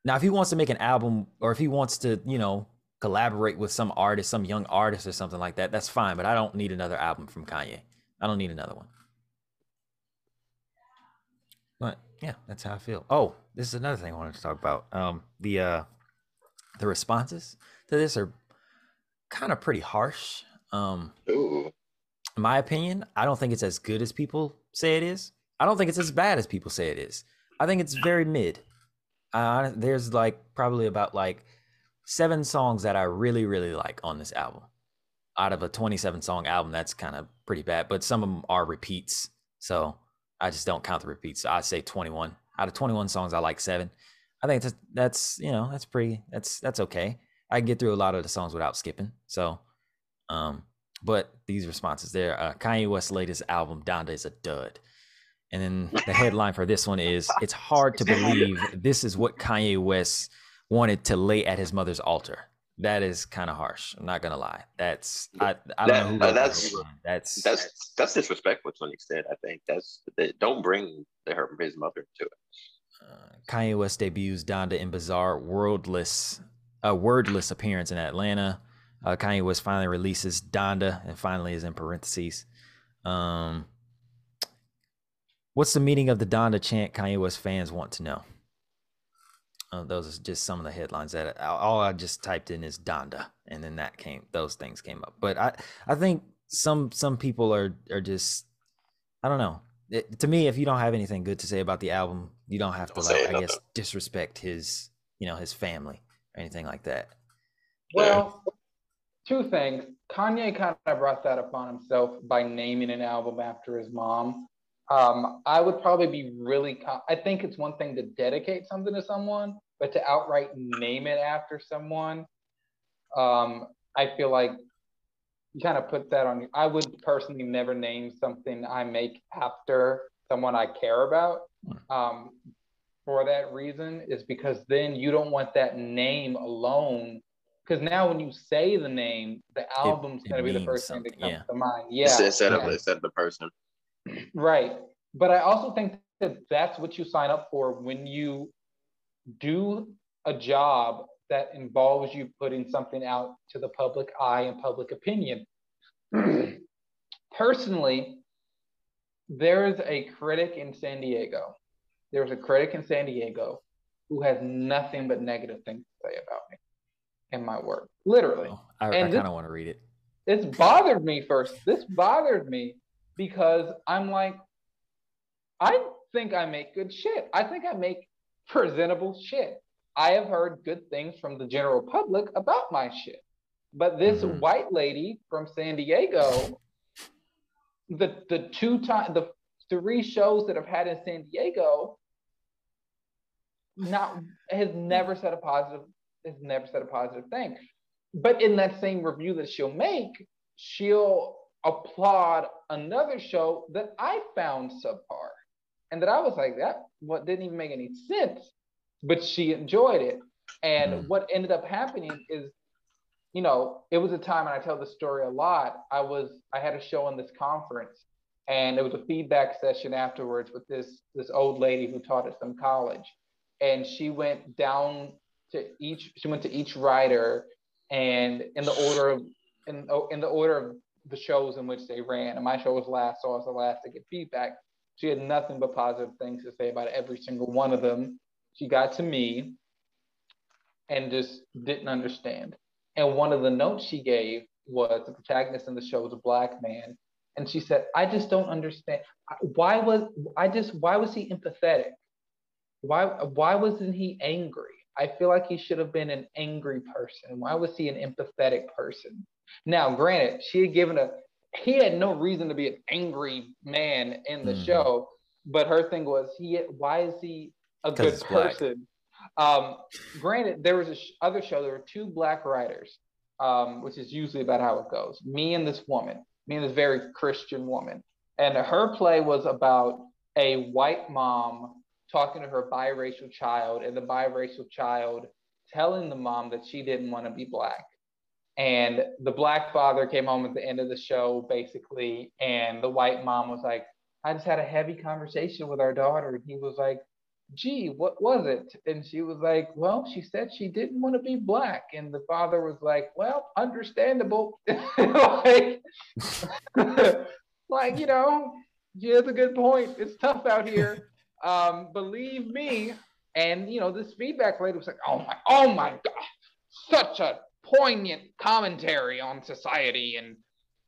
Now, if he wants to make an album, or if he wants to, you know, collaborate with some artist, some young artist or something like that, that's fine. But I don't need another album from Kanye. I don't need another one. But yeah, that's how I feel. Oh, this is another thing I wanted to talk about. Um, the uh, the responses to this are kind of pretty harsh. Um, in my opinion, I don't think it's as good as people say it is. I don't think it's as bad as people say it is. I think it's very mid. Uh, there's like probably about like seven songs that I really, really like on this album. Out of a twenty-seven song album, that's kind of pretty bad, but some of them are repeats. So I just don't count the repeats. So I say twenty-one out of twenty-one songs. I like seven. I think that's, that's, you know, that's pretty, that's, that's okay. I can get through a lot of the songs without skipping. So, um, but these responses there, uh, Kanye West's latest album, Donda, is a dud. And then the headline for this one is, it's hard to believe this is what Kanye West wanted to lay at his mother's altar. That is kind of harsh. I'm not going to lie. That's, I, I don't that, know who uh, that's, that's, that's, that's disrespectful to an extent. I think that's, they don't bring her, his mother to it. Uh, Kanye West debuts Donda in bizarre wordless, uh, wordless appearance in Atlanta. Uh, Kanye West finally releases Donda, and finally is in parentheses. Um, What's the meaning of the Donda chant? Kanye West fans want to know. Uh, those are just some of the headlines that I, all I just typed in is Donda, and then that came, those things came up. But I, I think some some people are are just, I don't know. It, to me, if you don't have anything good to say about the album, you don't have to don't like I guess disrespect his you know his family or anything like that. Well, two things. Kanye kind of brought that upon himself by naming an album after his mom. Um, I would probably be really, I think it's one thing to dedicate something to someone, but to outright name it after someone, um, I feel like you kind of put that on you. I would personally never name something I make after someone I care about, um, for that reason, is because then you don't want that name alone. Because now when you say the name, the album's going to be the first thing that comes yeah. to mind. Yeah. Instead of, instead of the person. Right. But I also think that that's what you sign up for when you do a job that involves you putting something out to the public eye and public opinion. Personally, there is a critic in San Diego. There's a critic in San Diego who has nothing but negative things to say about me and my work, literally. Oh, I, I kind of want to read it. It's bothered me first. This bothered me. Because I'm like, I think I make good shit. I think I make presentable shit. I have heard good things from the general public about my shit. But this mm-hmm. white lady from San Diego, the the two time the three shows that I've had in San Diego, not has never said a positive, has never said a positive thing. But in that same review that she'll make, she'll applaud another show that I found subpar, and that I was like, that what didn't even make any sense, but she enjoyed it. And mm. what ended up happening is, you know, it was a time, and I tell this story a lot, I was I had a show on this conference, and it was a feedback session afterwards with this this old lady who taught at some college, and she went down to each she went to each writer, and in the order of in, in the order of the shows in which they ran, and my show was last, so I was the last to get feedback. She had nothing but positive things to say about every single one of them. She got to me and just didn't understand. And one of the notes she gave was, the protagonist in the show was a black man, and she said, I just don't understand. Why was I just why was he empathetic? Why why wasn't he angry? I feel like he should have been an angry person. Why was he an empathetic person? Now, granted, she had given a, he had no reason to be an angry man in the mm-hmm. show, but her thing was, he, why is he a good person? Um, granted, there was a sh- other show, there were two black writers, um, which is usually about how it goes. Me and this woman, me and this very Christian woman. And her play was about a white mom talking to her biracial child, and the biracial child telling the mom that she didn't want to be black. And the black father came home at the end of the show, basically, and the white mom was like, I just had a heavy conversation with our daughter. And he was like, gee, what was it? And she was like, well, she said she didn't want to be black. And the father was like, well, understandable. like, like, you know, she has a good point. It's tough out here. Um, believe me. And, you know, this feedback later was like, oh, my, oh, my God, such a poignant commentary on society. And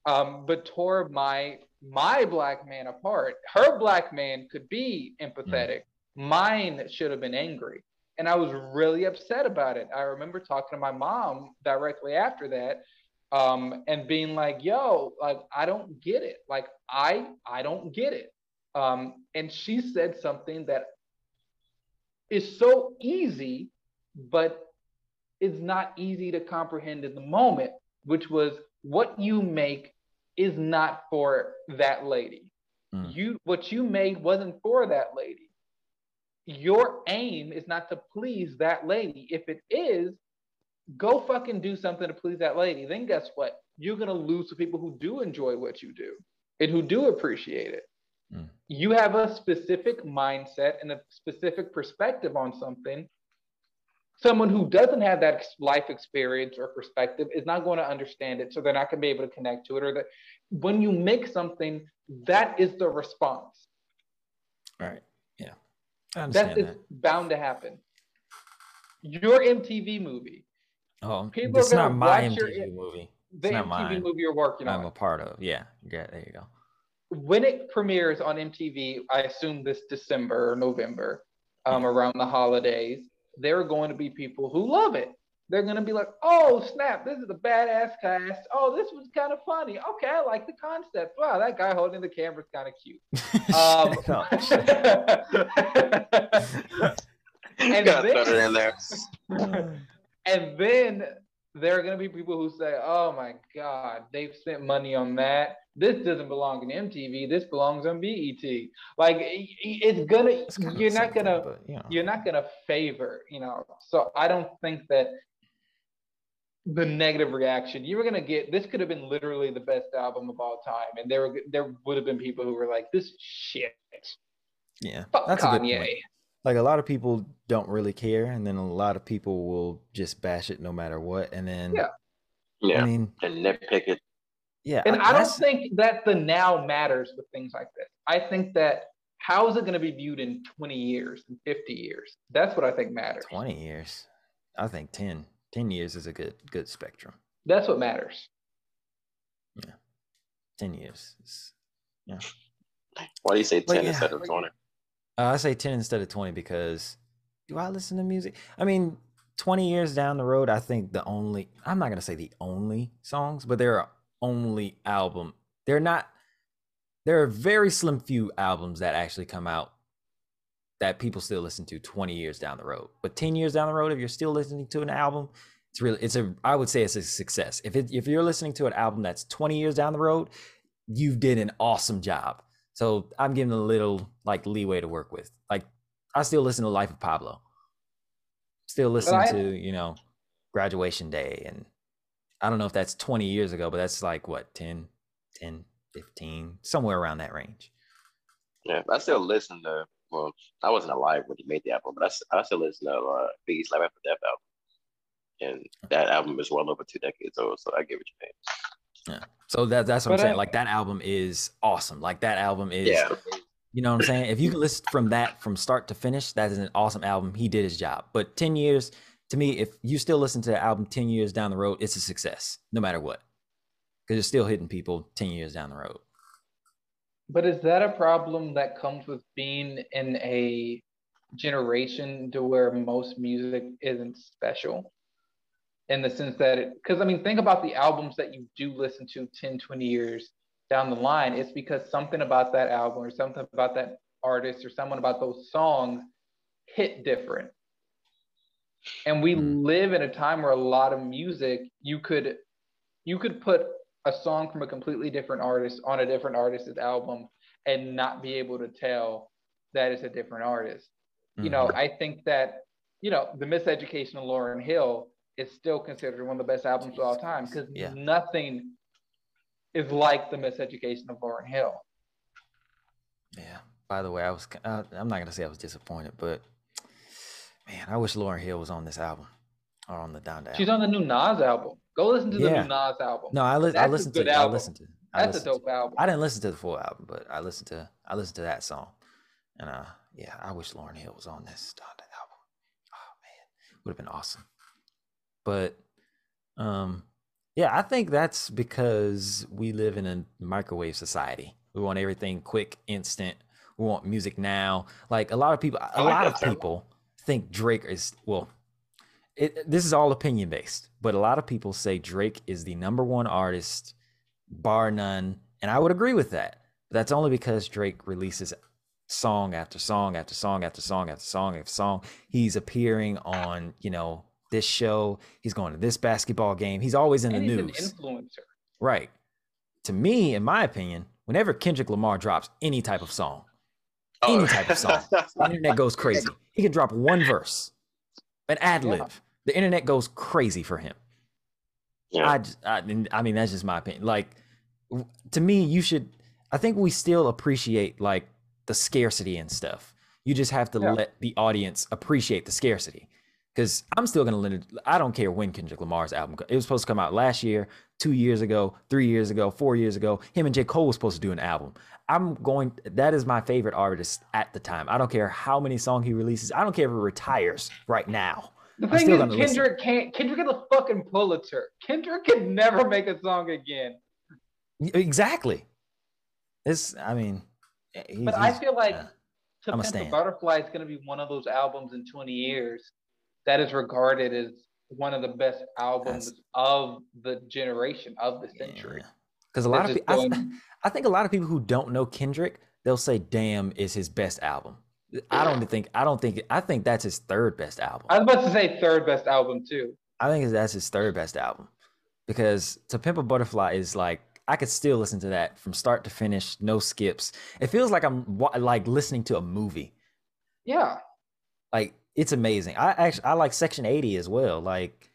um, but tore my my black man apart. Her black man could be empathetic. Mm. Mine should have been angry. And I was really upset about it. I remember talking to my mom directly after that um, and being like, yo, like, I don't get it. Like, I, I don't get it. Um, and she said something that is so easy, but it's not easy to comprehend in the moment, which was what you make is not for that lady. Mm. You, what you made wasn't for that lady. Your aim is not to please that lady. If it is, go fucking do something to please that lady. Then guess what? You're going to lose to people who do enjoy what you do and who do appreciate it. Mm. You have a specific mindset and a specific perspective on something. Someone who doesn't have that life experience or perspective is not going to understand it, so they're not going to be able to connect to it. Or that when you make something, that is the response. All right. That's that. It's bound to happen. Your M T V movie. Oh, people it's are not my M T V your, movie. It's the not M T V mine. Movie you're working I'm on. I'm a part of. Yeah, yeah. There you go. When it premieres on M T V, I assume this December or November, um, around the holidays, there are going to be people who love it. They're going to be like, "Oh snap! This is a badass cast. Oh, this was kind of funny. Okay, I like the concept. Wow, that guy holding the camera's kind of cute." Um, and, gotta then, throw it in there. And then there are going to be people who say, "Oh my God, they've spent money on that. This doesn't belong on M T V. This belongs on B E T." Like it's gonna, it's you're not gonna, but, you know. you're not gonna favor, you know. So I don't think that. The negative reaction you were going to get, this could have been literally the best album of all time, and there were there would have been people who were like, this is shit. Yeah, fuck that's Kanye. A good point. Like a lot of people don't really care, and then a lot of people will just bash it no matter what, and then yeah, yeah. I mean, and nitpick it. Yeah, and I, I don't think that the now matters with things like this. I think that how is it going to be viewed in twenty years and fifty years? That's what I think matters. Twenty years, I think ten. Ten years is a good good spectrum. That's what matters. Yeah, ten years. Is, yeah. Why do you say ten like, instead yeah. of twenty? Uh, I say ten instead of twenty because do I listen to music? I mean, twenty years down the road, I think the only I'm not gonna say the only songs, but there are only album. They're not. There are very slim few albums that actually come out that people still listen to twenty years down the road. But ten years down the road, if you're still listening to an album, it's really, it's a, I would say it's a success. If it, if you're listening to an album that's twenty years down the road, you did an awesome job. So I'm giving a little like leeway to work with. Like I still listen to Life of Pablo. Still listen I, to, you know, Graduation Day. And I don't know if that's twenty years ago, but that's like what, ten, ten, fifteen, somewhere around that range. Yeah, I still listen to, well, I wasn't alive when he made the album, but I, I still listen to uh, Biggie's Life After Death album, and that album is well over two decades old. So I get what you mean. Yeah. So that that's what but I'm saying. I, like that album is awesome. Like that album is, yeah. You know what I'm saying? If you can listen from that from start to finish, that is an awesome album. He did his job. But ten years to me, if you still listen to the album ten years down the road, it's a success, no matter what, because it's still hitting people ten years down the road. But is that a problem that comes with being in a generation to where most music isn't special? In the sense that it, because I mean, think about the albums that you do listen to ten, twenty years down the line. It's because something about that album or something about that artist or someone about those songs hit different. And we live in a time where a lot of music, you could, you could put a song from a completely different artist on a different artist's album and not be able to tell that it's a different artist. Mm-hmm. You know, I think that you know, the Miseducation of Lauryn Hill is still considered one of the best albums of all time, because yeah. nothing is like the Miseducation of Lauryn Hill. Yeah. By the way, I was, uh, I'm not going to say I was disappointed, but man, I wish Lauryn Hill was on this album or on the Donda album. She's on the new Nas album. Go listen to yeah. the new Nas album. No, I, li- I listened to it. I listened to it. That's a dope album. I didn't listen to the full album, but I listened to, I listened to that song. And uh, yeah, I wish Lauryn Hill was on this Donda album. Oh man, would have been awesome. But um, yeah, I think that's because we live in a microwave society. We want everything quick, instant. We want music now. Like a lot of people, a lot of people think Drake is, well, it, this is all opinion based, but a lot of people say Drake is the number one artist, bar none. And I would agree with that. But that's only because Drake releases song after song after song after song after song after song. He's appearing on, you know, this show. He's going to this basketball game. He's always in and the he's news. An influencer. Right. To me, in my opinion, whenever Kendrick Lamar drops any type of song, oh. any type of song, the internet goes crazy. He can drop one verse, an ad lib. Yeah. The internet goes crazy for him. Yeah. I, just, I, mean, I mean, that's just my opinion. Like, to me, you should, I think we still appreciate like the scarcity and stuff. You just have to yeah. let the audience appreciate the scarcity. Because I'm still going to let it, I don't care when Kendrick Lamar's album, it was supposed to come out last year, two years ago, three years ago, four years ago. Him and J. Cole was supposed to do an album. I'm going, that is my favorite artist at the time. I don't care how many songs he releases. I don't care if he retires right now. The thing is, Kendrick listen. can't, Kendrick is a fucking Pulitzer. Kendrick can never make a song again. Exactly. It's, I mean. He's, but I feel like uh, I'm a stand. The Butterfly is going to be one of those albums in twenty years. That is regarded as one of the best albums That's, of the generation of the century. Because yeah. a lot They're of people, going, I, th- I think a lot of people who don't know Kendrick, they'll say "Damn" is his best album. Yeah. I don't think. I don't think. I think that's his third best album. I was about to say third best album too. I think that's his third best album, because "To Pimp a Butterfly" is like I could still listen to that from start to finish, no skips. It feels like I'm like listening to a movie. Yeah. Like. It's amazing. I actually I like Section eighty as well. Like,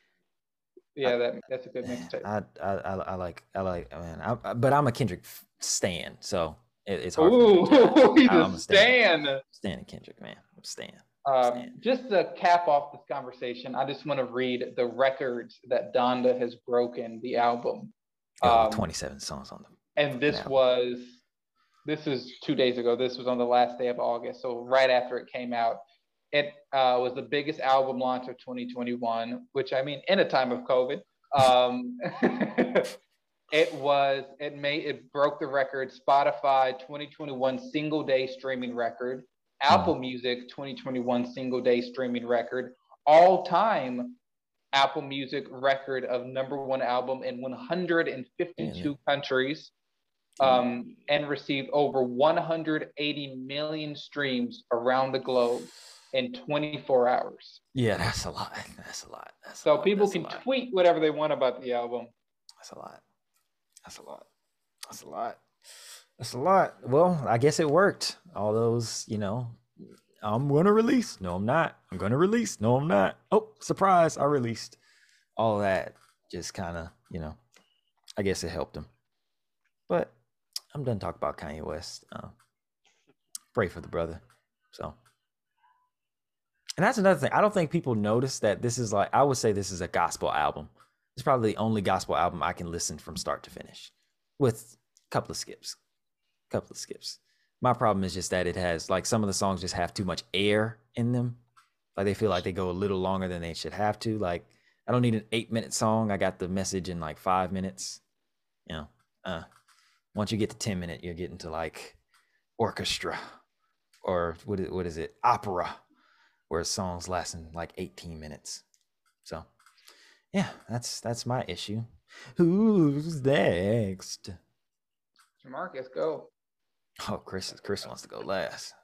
yeah, that that's a good mixtape. I, I I I like I like man. I, I, but I'm a Kendrick stan, so it, it's hard. Ooh, for me. I, I'm a stan. stan. Stan Kendrick, man. I'm stan. Um, stan. Just to cap off this conversation, I just want to read the records that Donda has broken. The album, um, twenty-seven songs on them. And this album. was this is two days ago. This was on the last day of August, so right after it came out. It uh, was the biggest album launch of twenty twenty-one, which I mean, in a time of COVID, um, it was, it made, it broke the record, Spotify twenty twenty-one single day streaming record, Apple Music twenty twenty-one single day streaming record, all time Apple Music record of number one album in one hundred fifty-two mm. countries, um, and received over one hundred eighty million streams around the globe. In twenty-four hours. Yeah, that's a lot. That's a lot. That's so a lot. People that's can tweet whatever they want about the album. That's a lot. That's a lot. That's a lot. That's a lot. Well, I guess it worked. All those, you know, I'm going to release. No, I'm not. I'm going to release. No, I'm not. Oh, surprise. I released. All that just kind of, you know, I guess it helped him. But I'm done talking about Kanye West. Uh, pray for the brother. So. And that's another thing. I don't think people notice that this is like, I would say this is a gospel album. It's probably the only gospel album I can listen from start to finish with a couple of skips, a couple of skips. My problem is just that it has like some of the songs just have too much air in them. Like they feel like they go a little longer than they should have to. Like I don't need an eight minute song. I got the message in like five minutes. You know, uh, once you get to ten minute, you're getting to like orchestra or what is, what is it? Opera. Where songs lasting like eighteen minutes. So yeah, that's that's my issue. Who's next? Jamarcus, go. Oh, Chris Chris wants to go last.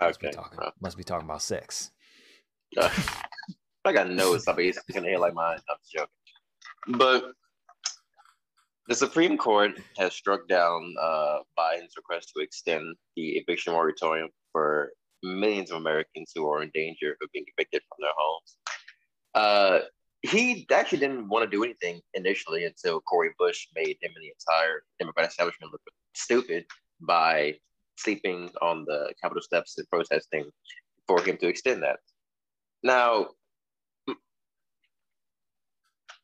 Must okay. Be talking, must be talking about sex. Uh, I got a nose, I mean, it's gonna air like mine. I'm joking. But the Supreme Court has struck down uh, Biden's request to extend the eviction moratorium for millions of Americans who are in danger of being evicted from their homes. Uh, he actually didn't want to do anything initially until Cori Bush made him and the entire Democratic establishment look stupid by sleeping on the Capitol steps and protesting for him to extend that. Now,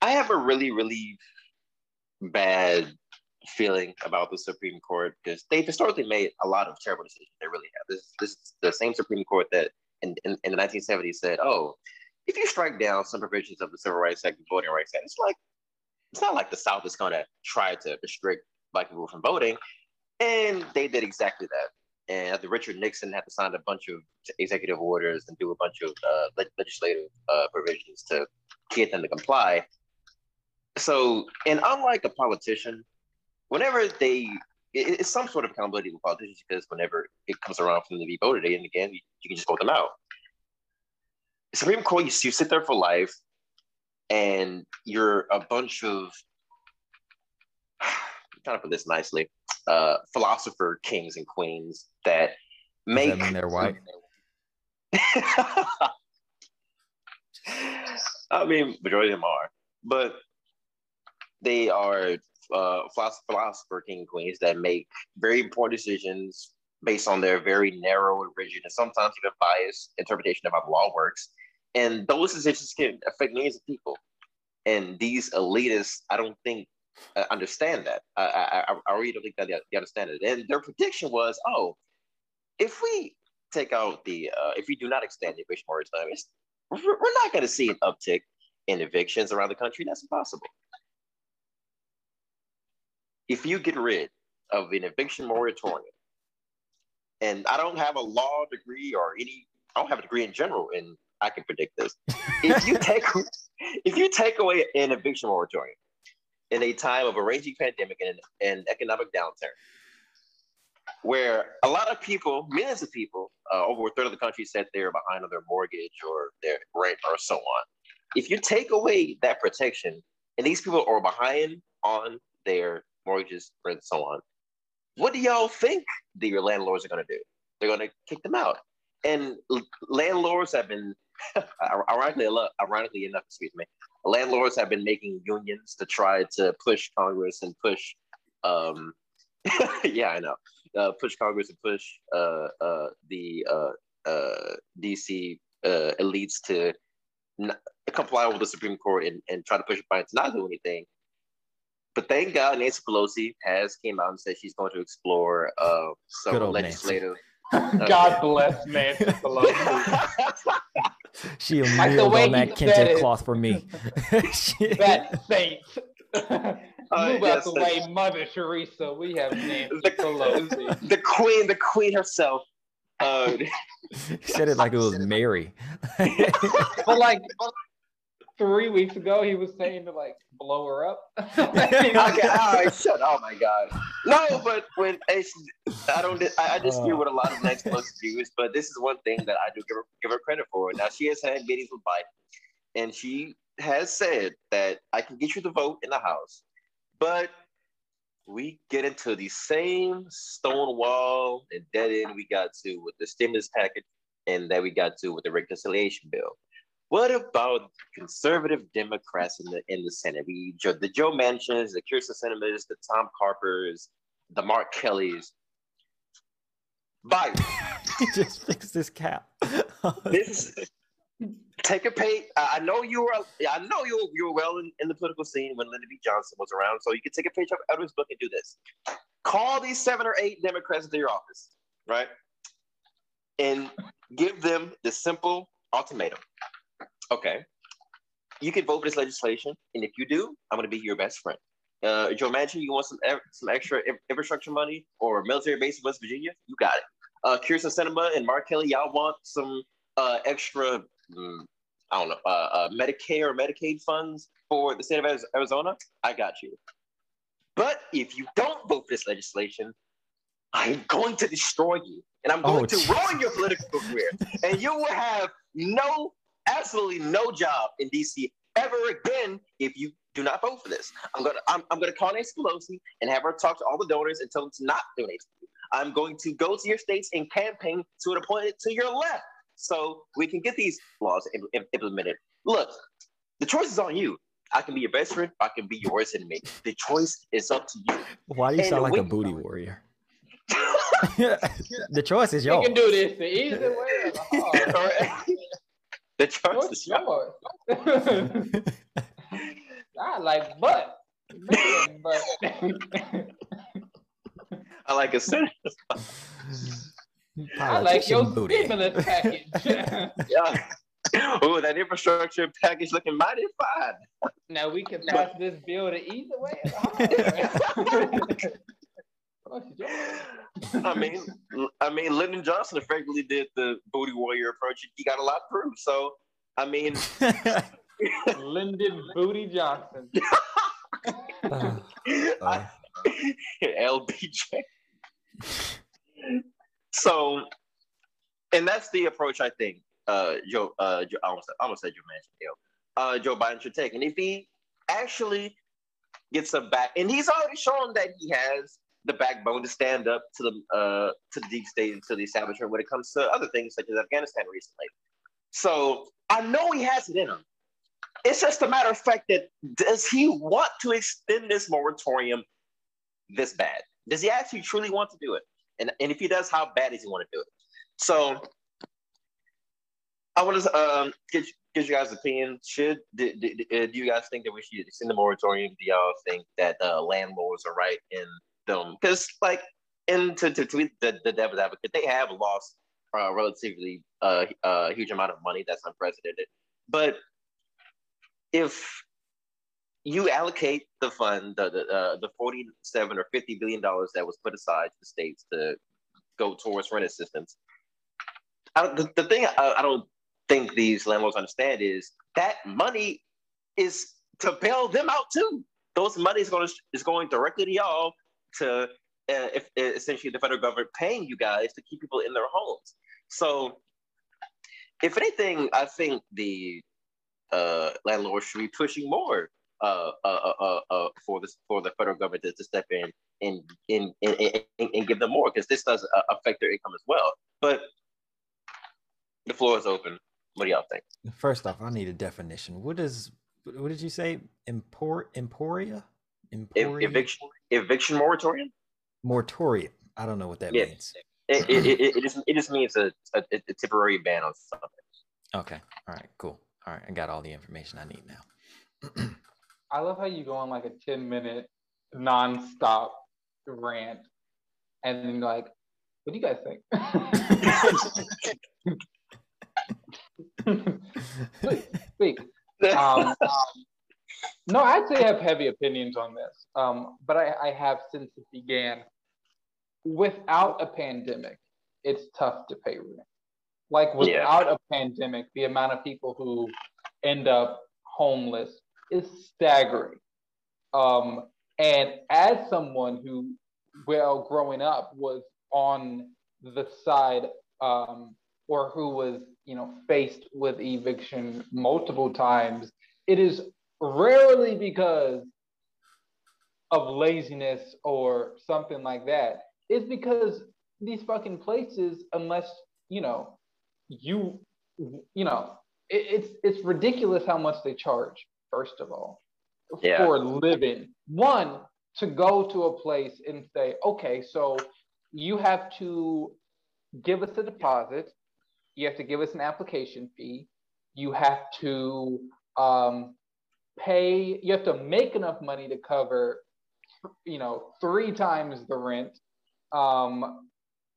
I have a really, really bad feeling about the Supreme Court because they've historically made a lot of terrible decisions. They really have. This, this is the same Supreme Court that in, in, in the nineteen seventies said, oh, if you strike down some provisions of the Civil Rights Act and Voting Rights Act, it's like, it's not like the South is going to try to restrict Black people from voting. And they did exactly that. And after Richard Nixon had to sign a bunch of executive orders and do a bunch of uh, legislative uh, provisions to get them to comply. So, and unlike a politician, whenever they, it, it's some sort of accountability with politicians because whenever it comes around for them to be voted in again, you, you can just vote them out. Supreme Court, you, you sit there for life, and you're a bunch of, I'm trying to put this nicely, uh, philosopher kings and queens that make— Does that mean they're white? I mean, majority of them are, but they are uh, philosopher king and queens that make very important decisions based on their very narrow and rigid and sometimes even biased interpretation of how the law works. And those decisions can affect millions of people. And these elitists, I don't think, uh, understand that. I, I, I really don't think that they, they understand it. And their prediction was, oh, if we take out the, uh, if we do not extend the eviction moratorium, we're, we're not going to see an uptick in evictions around the country. That's impossible. If you get rid of an eviction moratorium, and I don't have a law degree or any, I don't have a degree in general, and I can predict this. If you take if you take away an eviction moratorium in a time of a raging pandemic and an economic downturn, where a lot of people, millions of people, uh, over a third of the country said they're behind on their mortgage or their rent or so on. If you take away that protection, and these people are behind on their mortgages, rent, and so on, what do y'all think that your landlords are going to do? They're going to kick them out. And landlords have been, ironically, ironically enough, excuse me, landlords have been making unions to try to push Congress and push, um, yeah, I know, uh, push Congress and push uh, uh, the uh, uh, D C uh, elites to n- comply with the Supreme Court and, and try to push Biden to not do anything. But thank God Nancy Pelosi has came out and said she's going to explore uh, some legislative. Uh, God bless Nancy Pelosi. She kneeled on that kente cloth for me. That saint. Uh, Move yes, out the way, Mother Teresa. We have Nancy the, Pelosi. The queen, the queen herself. Uh, said it like it was Mary. But like... Three weeks ago, he was saying to like blow her up. Okay, all right, shut up. Oh my God, no. But when it's, I don't, I, I disagree with a lot of Nancy Pelosi's views. But this is one thing that I do give her give her credit for. Now she has had meetings with Biden, and she has said that I can get you the vote in the House, but we get into the same stone wall and dead end we got to with the stimulus package, and that we got to with the reconciliation bill. What about conservative Democrats in the in the Senate? We the Joe Manchins, the Kirsten Sinema's, the Tom Carpers, the Mark Kellys. Biden, just fix this cap. This take a page. I know you were. I know you. You were well in, in the political scene when Lyndon B. Johnson was around, so you can take a page out of his book and do this. Call these seven or eight Democrats into your office, right, and give them the simple ultimatum. Okay, you can vote for this legislation, and if you do, I'm going to be your best friend. Uh, Joe Manchin, you want some some extra infrastructure money or a military base in West Virginia? You got it. Uh, Kirsten Sinema and Mark Kelly, y'all want some uh, extra, mm, I don't know, uh, uh, Medicare or Medicaid funds for the state of Arizona? I got you. But if you don't vote for this legislation, I'm going to destroy you, and I'm going oh, to geez. ruin your political career, and you will have no... absolutely no job in D C ever again if you do not vote for this. I'm gonna I'm, I'm gonna call Nancy Pelosi and have her talk to all the donors and tell them to not donate to you. I'm going to go to your states and campaign to an appointment to your left so we can get these laws im- implemented. Look, the choice is on you. I can be your best friend. I can be your worst enemy. The choice is up to you. Why do you and sound like a booty know. warrior? The choice is yours. You can do this the easy way. Oh, right. The choice is yours. I like butt. Man, but. I like a sentence. I like your booty. Stimulus package. Yeah. Oh, that infrastructure package looking mighty fine. Now we can pass but, this bill to either way. I mean, I mean, Lyndon Johnson effectively did the booty warrior approach. He got a lot through. So, I mean, Lyndon Booty Johnson. uh, uh. L B J. So, and that's the approach I think. Uh, Joe, uh, Joe, I almost, I almost said Joe Manchin. Uh, Joe Biden should take, and if he actually gets a back, and he's already shown that he has the backbone to stand up to the uh, to the deep state and to the establishment when it comes to other things such as Afghanistan recently. So I know he has it in him. It's just a matter of fact that does he want to extend this moratorium this bad? Does he actually truly want to do it? And and if he does, how bad does he want to do it? So. I want to um, get get you guys' opinion. Should do, do, do you guys think that we should extend the moratorium? Do y'all think that uh, landlords are right in them? Because like, and to to tweet the, the devil's advocate, they have lost uh, relatively uh, a huge amount of money. That's unprecedented. But if you allocate the fund, the the, uh, the forty-seven or fifty billion dollars that was put aside to the states to go towards rent assistance, I, the, the thing I, I don't. think these landlords understand is that money is to bail them out too. Those money is going to, is going directly to y'all to uh, if, essentially the federal government paying you guys to keep people in their homes. So if anything, I think the uh, landlords should be pushing more uh, uh, uh, uh, for this for the federal government to, to step in and, and, and, and, and give them more because this does uh, affect their income as well. But the floor is open. What do y'all think? First off, I need a definition. What is, what did you say? Empor, emporia? Emporia? Eviction, eviction moratorium? Moratorium. I don't know what that yeah. means. It, it, it, it, just, it just means a, a, a temporary ban on something. Okay. All right. Cool. All right. I got all the information I need now. I love how you go on like a ten minute nonstop rant and then like, what do you guys think? Speak, speak. Um, um, no, I actually have heavy opinions on this, um, but I, I have since it began. Without a pandemic, it's tough to pay rent. Like without yeah. a pandemic, the amount of people who end up homeless is staggering. Um, and as someone who, well, growing up was on the side um, or who was you know, faced with eviction multiple times, it is rarely because of laziness or something like that. It's because these fucking places, unless, you know, you, you know, it, it's it's ridiculous how much they charge, first of all, yeah. for living. One, to go to a place and say, okay, so you have to give us a deposit, you have to give us an application fee. You have to um, pay, you have to make enough money to cover, you know, three times the rent. Um,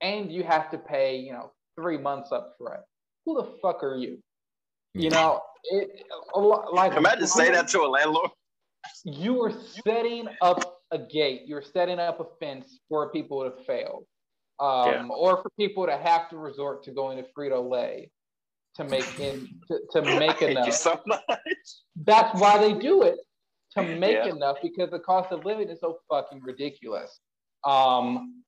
and you have to pay, you know, three months up front. Who the fuck are you? You know, it, a lot, like- Can I just say that to a landlord? You are setting up a gate. You're setting up a fence for people to fail. Um, yeah. Or for people to have to resort to going to Frito-Lay to make in, to, to make enough. You so much. That's why they do it, to make yeah. enough, because the cost of living is so fucking ridiculous. Um,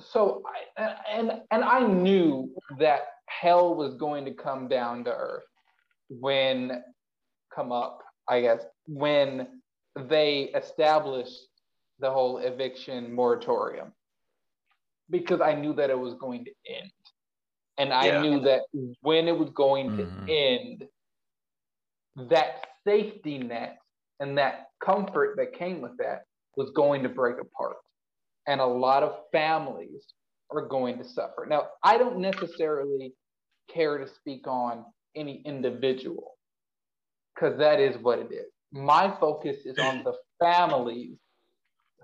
so I, and and I knew that hell was going to come down to earth when come up, I guess, when they established the whole eviction moratorium because I knew that it was going to end. And I yeah. knew that when it was going mm-hmm. to end, that safety net and that comfort that came with that was going to break apart. And a lot of families are going to suffer. Now, I don't necessarily care to speak on any individual because that is what it is. My focus is on the families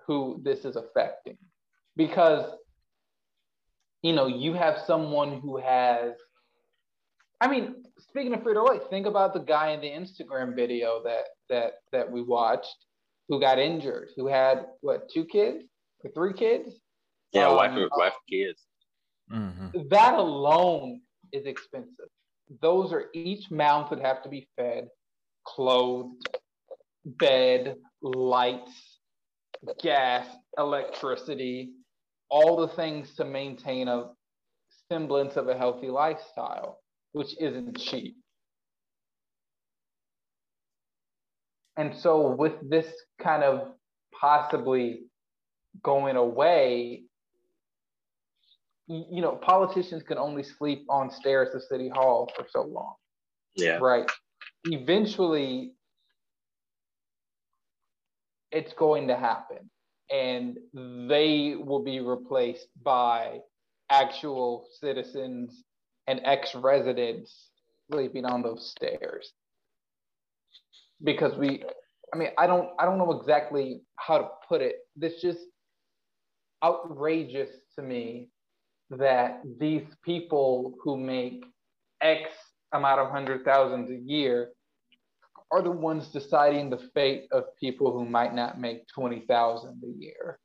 who this is affecting, because you know, you have someone who has, I mean, speaking of Frito Lay, think about the guy in the Instagram video that that that we watched who got injured, who had, what, two kids or three kids? Yeah, um, wife and wife kids. Mm-hmm. That alone is expensive. Those are each mouths that have to be fed, clothed, bed, lights, gas, electricity, all the things to maintain a semblance of a healthy lifestyle, which isn't cheap. And so with this kind of possibly going away, you know, politicians can only sleep on stairs of City Hall for so long. Yeah. Right. Eventually, it's going to happen. And they will be replaced by actual citizens and ex-residents sleeping on those stairs. Because we, I mean, I don't, I don't know exactly how to put it. It's just outrageous to me that these people who make X amount of hundred thousands a year are the ones deciding the fate of people who might not make twenty thousand a year.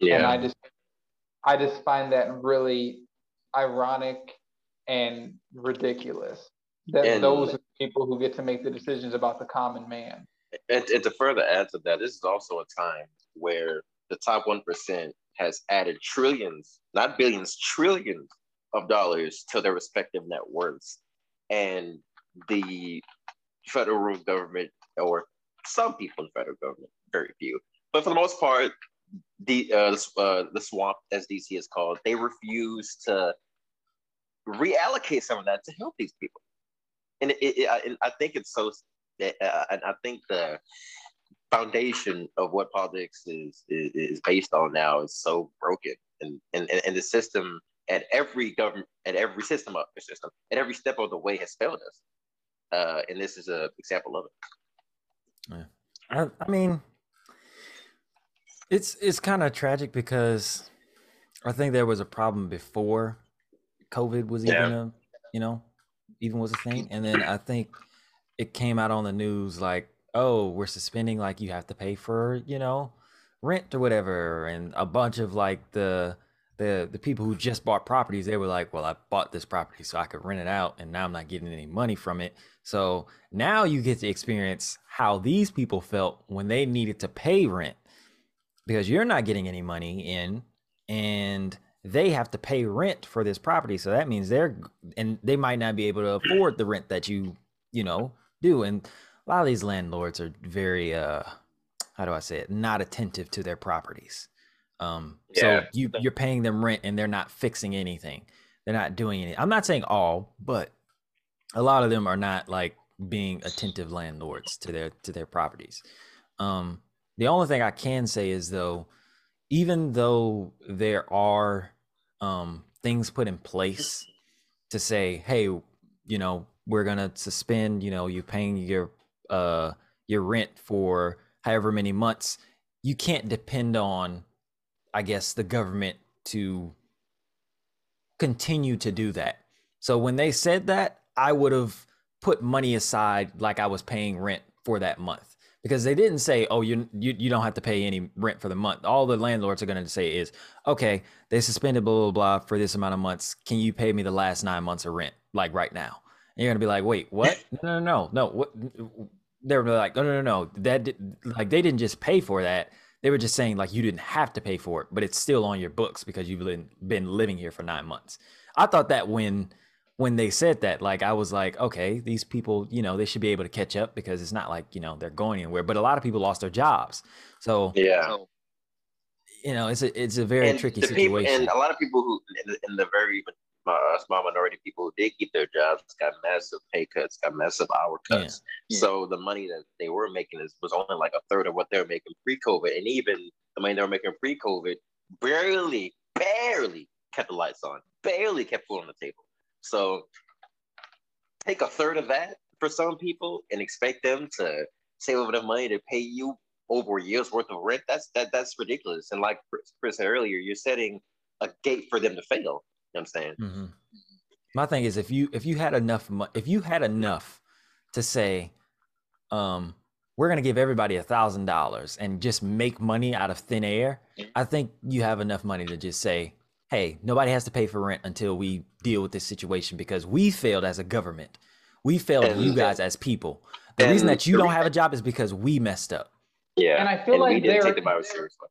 Yeah. And I just, I just find that really ironic and ridiculous that and, those are the people who get to make the decisions about the common man. And, and to further add to that, this is also a time where the top one percent has added trillions, not billions, trillions of dollars to their respective net worths. And the federal government, or some people in federal government, very few, but for the most part, the uh, uh, the swamp, as D C is called, they refuse to reallocate some of that to help these people. And it, it, I, and I think it's so, uh, and I think the foundation of what politics is is, is based on now is so broken, and and, and the system at every government, at every system of the system, at every step of the way has failed us. Uh, and this is an example of it. Yeah. I, I mean, it's it's kind of tragic because I think there was a problem before COVID was yeah. even a, you know, even was a thing. And then I think it came out on the news like, oh, we're suspending, like you have to pay for, you know, rent or whatever. And a bunch of like the the the people who just bought properties, they were like, well, I bought this property so I could rent it out, and now I'm not getting any money from it. So now you get to experience how these people felt when they needed to pay rent because you're not getting any money in, and they have to pay rent for this property. So that means they're, and they might not be able to afford the rent that you, you know, do. And a lot of these landlords are very, uh, how do I say it? Not attentive to their properties. Um, yeah. So you, you're paying them rent and they're not fixing anything. They're not doing anything. I'm not saying all, but a lot of them are not like being attentive landlords to their, to their properties. Um, the only thing I can say is though, even though there are, um, things put in place to say, hey, you know, we're going to suspend, you know, you're paying your, uh, your rent for however many months, you can't depend on, I guess, the government to continue to do that. So when they said that, I would have put money aside like I was paying rent for that month, because they didn't say, oh, you you, you don't have to pay any rent for the month. All the landlords are going to say is, okay, they suspended blah, blah, blah for this amount of months. Can you pay me the last nine months of rent, like right now? And you're going to be like, wait, what? No, no, no, no. What? They're like, no, no, no, no. That did, like they didn't just pay for that. They were just saying like you didn't have to pay for it, but it's still on your books because you've been, been living here for nine months. I thought that when when they said that, like I was like, okay, these people, you know, they should be able to catch up because it's not like, you know, they're going anywhere. But a lot of people lost their jobs. So yeah, you know, it's a, it's a very and tricky situation. People, and a lot of people who, in the, in the very uh, small minority, people who did keep their jobs got massive pay cuts, got massive hour cuts. Yeah. Yeah. So the money that they were making is, was only like a third of what they were making pre-COVID. And even the money they were making pre-COVID barely, barely kept the lights on, barely kept food on the table. So take a third of that for some people and expect them to save up enough money to pay you over a year's worth of rent. That's that that's ridiculous. And like Chris said earlier, you're setting a gate for them to fail. You know what I'm saying? Mm-hmm. My thing is, if you if you had enough mo- if you had enough to say, um, we're gonna give everybody a thousand dollars and just make money out of thin air, I think you have enough money to just say, hey, nobody has to pay for rent until we deal with this situation, because we failed as a government. We failed and, you guys as people. The reason that you don't have a job is because we messed up. Yeah, and I feel and like we didn't there, take the seriously.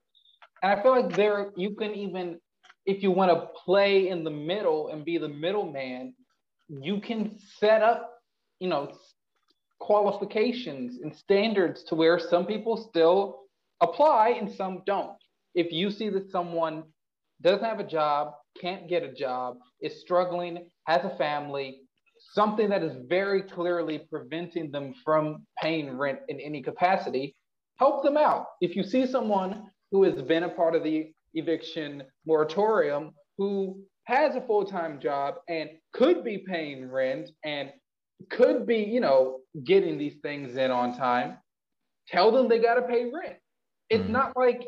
And I feel like there, you can even, if you want to play in the middle and be the middleman, you can set up, you know, qualifications and standards to where some people still apply and some don't. If you see that someone doesn't have a job, can't get a job, is struggling, has a family, something that is very clearly preventing them from paying rent in any capacity, help them out. If you see someone who has been a part of the eviction moratorium, who has a full-time job and could be paying rent and could be, you know, getting these things in on time, tell them they got to pay rent. It's mm-hmm. not like,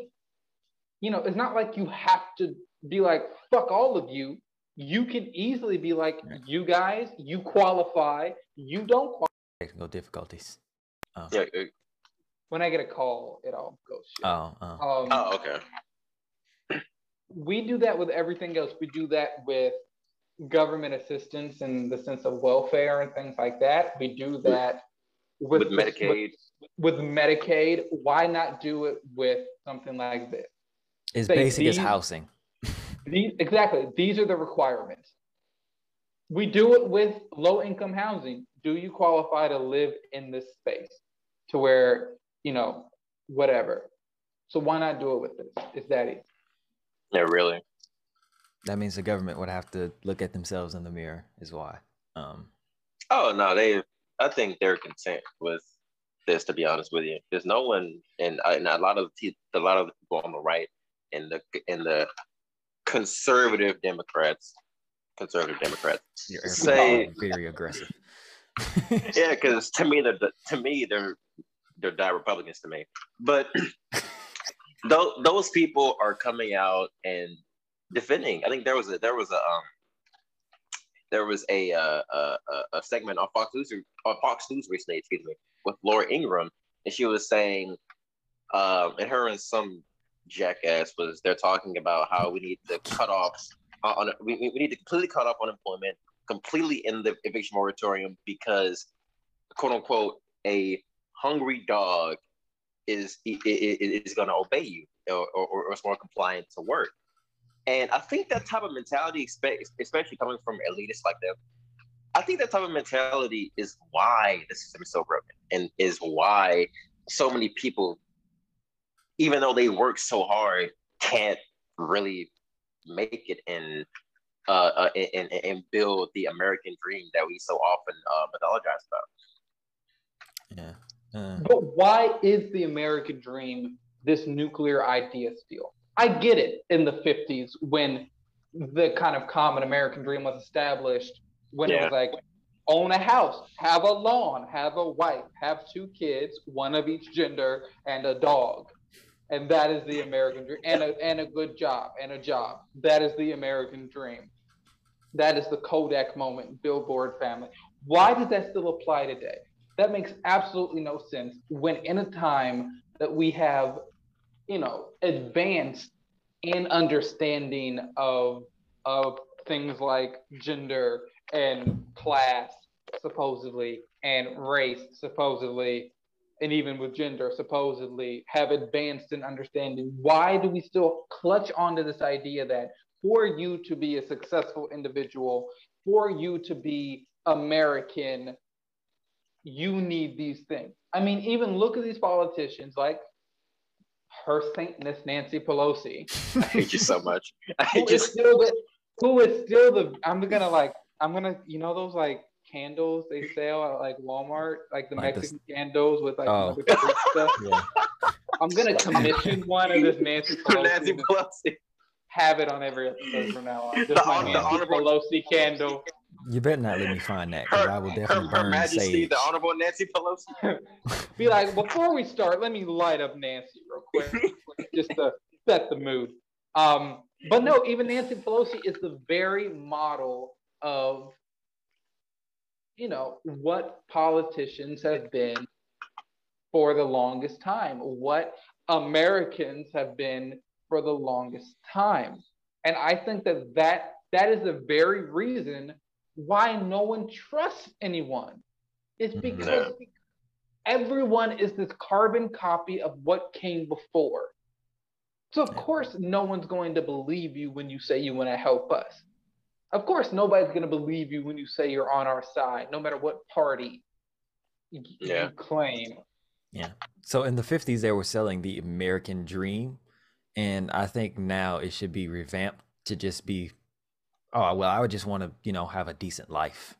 you know, it's not like you have to be like, fuck all of you. You can easily be like, you guys, you qualify, you don't qualify. Technical difficulties. Oh. Yeah, yeah. When I get a call, it all goes shit. Oh, oh. Um, oh, okay. We do that with everything else. We do that with government assistance and the sense of welfare and things like that. We do that with, with Medicaid. With, with Medicaid. Why not do it with something like this? As Say, basic these, as housing. These, exactly. These are the requirements. We do it with low-income housing. Do you qualify to live in this space to where... you know, whatever. So why not do it with this? It's that easy. Yeah, really. That means the government would have to look at themselves in the mirror is why. Um, oh, no, they, I think they're content with this, to be honest with you. There's no one, and, and a lot of a lot of the people on the right and the and the conservative Democrats, conservative Democrats You're say- very aggressive. Yeah, because to me, they're, to me, they're, they're die Republicans to me, but those those people are coming out and defending. I think there was a there was a um, there was a, uh, a a segment on Fox News on Fox News recently, excuse me, with Laura Ingraham, and she was saying, um, and her and some jackass was they're talking about how we need to cut off on we we need to completely cut off unemployment, completely end the eviction moratorium because, quote unquote, a hungry dog is is, is going to obey you or, or, or is more compliant to work. And I think that type of mentality, especially coming from elitists like them, I think that type of mentality is why the system is so broken and is why so many people, even though they work so hard, can't really make it and uh, and, and build the American dream that we so often uh, mythologize about. Yeah. Uh, but why is the American dream this nuclear idea still? I get it in the fifties when the kind of common American dream was established, when yeah. it was like, own a house, have a lawn, have a wife, have two kids, one of each gender, and a dog. And that is the American dream. And a, and a good job, and a job. That is the American dream. That is the Kodak moment, Billboard family. Why does that still apply today? That makes absolutely no sense when in a time that we have, you know, advanced in understanding of, of things like gender and class, supposedly, and race, supposedly, and even with gender, supposedly, have advanced in understanding. Why do we still clutch onto this idea that for you to be a successful individual, for you to be American, you need these things? I mean, even look at these politicians like her saintness, Nancy Pelosi. I hate you so much. I hate you. Who is still the? I'm gonna like. I'm gonna. You know those like candles they sell at like Walmart, like the like Mexican this, candles with like. Oh. Stuff. Yeah. I'm gonna commission one of this Nancy Pelosi. Nancy Pelosi. Have it on every episode from now on. Just the, my the Honorable Pelosi candle. You better not let me find that, because I will definitely her, her burn Majesty, sage. The Honorable Nancy Pelosi. Be like, before we start, let me light up Nancy real quick, just to set the mood. Um, but no, even Nancy Pelosi is the very model of, you know, what politicians have been for the longest time, what Americans have been for the longest time. And I think that that, that is the very reason why no one trusts anyone. It's because no. everyone is this carbon copy of what came before. So of course, no one's going to believe you when you say you want to help us. Of course, nobody's going to believe you when you say you're on our side, no matter what party you yeah. claim. Yeah. So in the fifties, they were selling the American dream. And I think now it should be revamped to just be, oh, well, I would just want to, you know, have a decent life.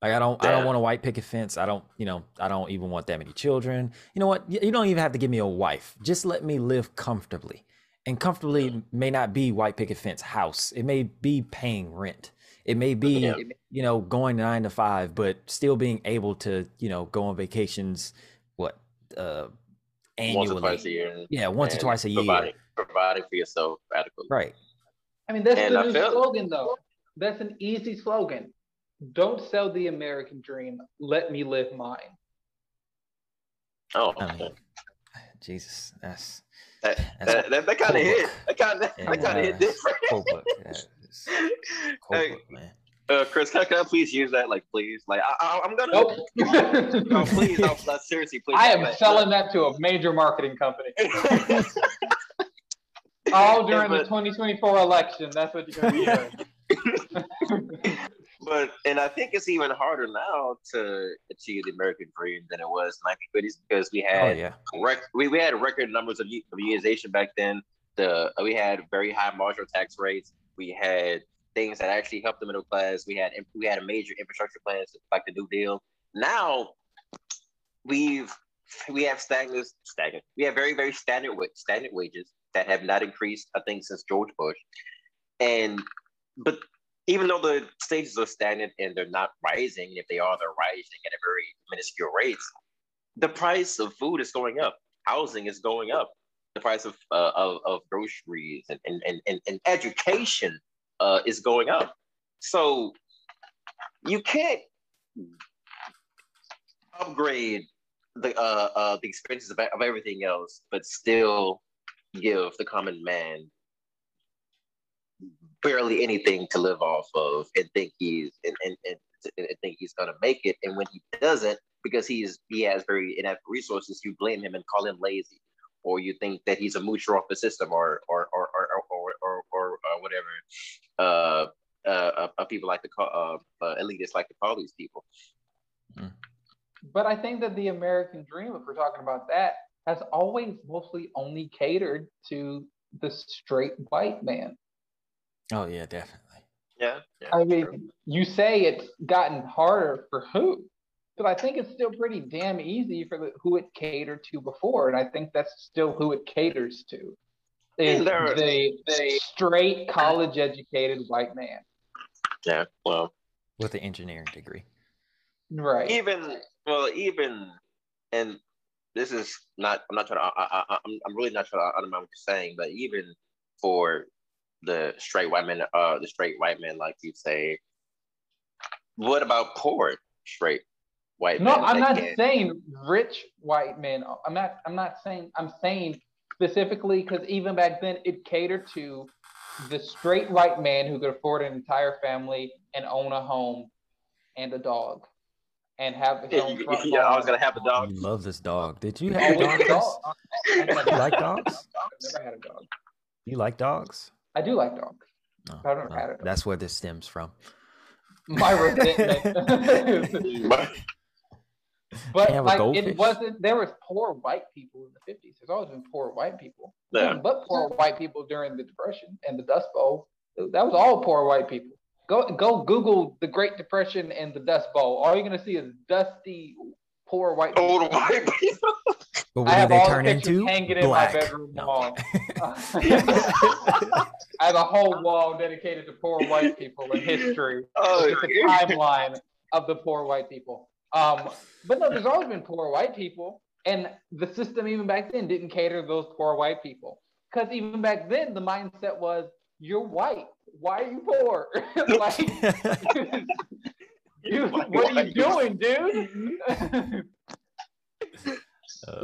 Like, I don't, Damn. I don't want a white picket fence. I don't, you know, I don't even want that many children. You know what? You don't even have to give me a wife. Just let me live comfortably. And comfortably may not be white picket fence house. It may be paying rent. It may be, yeah. you know, going nine to five, but still being able to, you know, go on vacations. What? Uh, annually. Once or twice a year. Yeah. Once or twice a providing, year. Providing for yourself adequately. Right. I mean, that's and the I new slogan though. That's an easy slogan. Don't sell the American dream. Let me live mine. Oh, I mean, Jesus, that's that that's that, that, that kind of hit. That kind of yeah, that kind of hit different. Cold book. Yeah, cold hey, book, man. Uh, Chris, can I, can I please use that? Like, please, like I, I, I'm gonna. Nope. No, please, no, no, seriously, please. I am that. selling that to a major marketing company. All during but, the twenty twenty-four election. That's what you're going to be hearing. But, and I think it's even harder now to achieve the American dream than it was in the nineteen fifties, because we had, oh, yeah. rec- we, we had record numbers of, of unionization back then. The We had very high marginal tax rates. We had things that actually helped the middle class. We had we had a major infrastructure plans like the New Deal. Now, we've we have stagnant, stagnant. We have very, very stagnant, stagnant wages that have not increased, I think, since George Bush. And, but even though the stages are stagnant and they're not rising, if they are, they're rising at a very minuscule rates, the price of food is going up. Housing is going up. The price of uh, of, of groceries and, and, and, and education uh, is going up. So you can't upgrade the uh, uh, the expenses of, of everything else, but still give the common man barely anything to live off of, and think he's and, and, and, and think he's gonna make it. And when he doesn't, because he's he has very inadequate resources, you blame him and call him lazy, or you think that he's a moocher off the system, or or or or or or, or, or whatever. Uh, uh, uh, people like to call uh, uh, elitists like to call these people. But I think that the American dream, if we're talking about that, has always mostly only catered to the straight white man. Oh yeah, definitely. Yeah. yeah I mean, true. You say it's gotten harder for who, but I think it's still pretty damn easy for the, who it catered to before, and I think that's still who it caters to. Is the, the straight college-educated white man. Yeah. Well, with an engineering degree. Right. Even well, even and. This is not. I'm not trying to. I, I, I'm. I'm really not trying to undermine what you're saying. But even for the straight white men, uh, the straight white men, like you say, what about poor straight white men? No, I'm not saying rich white men. I'm not. I'm not saying. I'm saying specifically because even back then, it catered to the straight white man who could afford an entire family and own a home and a dog. And have the yeah, you, you know, I was gonna have a dog. You love this dog. Did you have a dog? You like dogs? I've never had a dog. You like dogs? I do like dogs. No, I've never no. had a dog. That's where this stems from. My resentment. But like, it wasn't, there was poor white people in the fifties. There's always been poor white people. Yeah. But poor white people during the Depression and the Dust Bowl, that was all poor white people. Go go Google the Great Depression and the Dust Bowl. All you're going to see is dusty, poor white people. Old white people. But what I have they all turn the pictures into? Hanging Black. In my bedroom no. wall. I have a whole wall dedicated to poor white people in history. Oh, it's a timeline of the poor white people. Um, but no, there's always been poor white people, and the system even back then didn't cater to those poor white people. Because even back then, the mindset was, "You're white. Why are you poor? like, dude, you, what are you doing, dude?"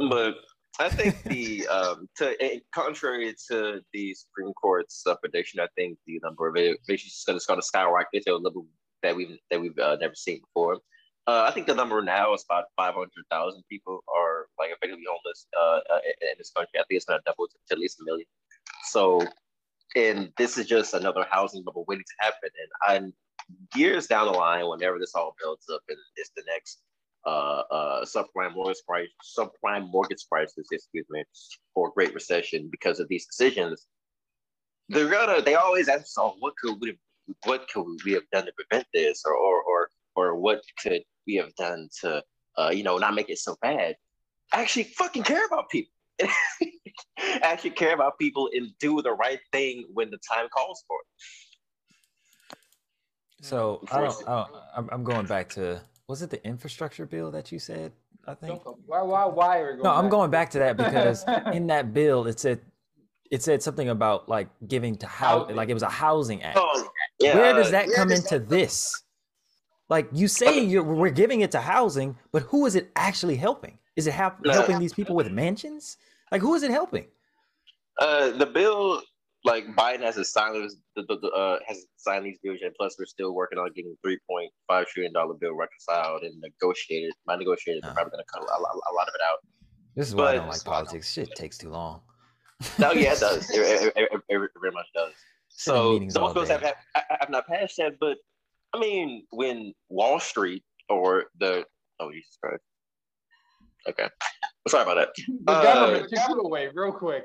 But I think the um, to contrary to the Supreme Court's uh, prediction, I think the number of evictions is going to skyrocket to a level that we've that we've uh, never seen before. Uh, I think the number now is about five hundred thousand people are like effectively homeless uh, in, in this country. I think it's going to double to, to at least a million. So, and this is just another housing bubble waiting to happen. And I'm, years down the line, whenever this all builds up, and it's the next uh, uh, subprime mortgage price, subprime mortgage prices, excuse me, or Great Recession because of these decisions, they're gonna. They always ask themselves, "What could we? What could we have done to prevent this?" Or, or, or, or what could we have done to, uh, you know, not make it so bad? I actually fucking care about people. I actually care about people and do the right thing when the time calls for it. So I don't, I don't, I'm going back to, was it the infrastructure bill that you said? I think. Why? Why? Why are we going? No, I'm back? going back to that because in that bill it said, it said something about like giving to housing, like it was a housing act. Oh, yeah. Where does that Where come does into that- this? Like you say, you're, we're giving it to housing, but who is it actually helping? Is it ha- helping these people with mansions? Like, who is it helping? Uh, the bill, like Biden has a silence, the, the, uh, has signed these bills, and plus we're still working on getting three point five trillion dollars bill reconciled and negotiated. My negotiators are oh. probably going to cut a lot, a lot of it out. This is why but, I don't like politics. Shit takes too long. No, yeah, it does. It, it, it, it, it very much does. So those bills have, have, have not passed yet, but I mean, when Wall Street or the oh Jesus Christ, okay, sorry about that. The government uh, took it away real quick.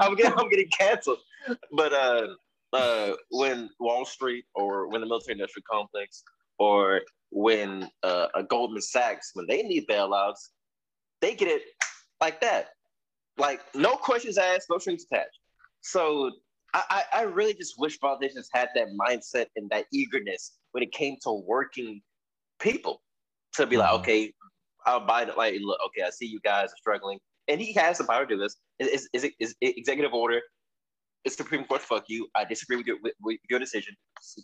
I'm getting I'm getting canceled. But uh, uh, when Wall Street or when the military-industrial complex or when uh, a Goldman Sachs, when they need bailouts, they get it like that, like no questions asked, no strings attached. So. I, I really just wish politicians had that mindset and that eagerness when it came to working people to be like, okay, I'll buy it. Like, look, okay, I see you guys are struggling. And he has the power to do this. Is is is executive order. It's Supreme Court. Fuck you. I disagree with your, with your decision.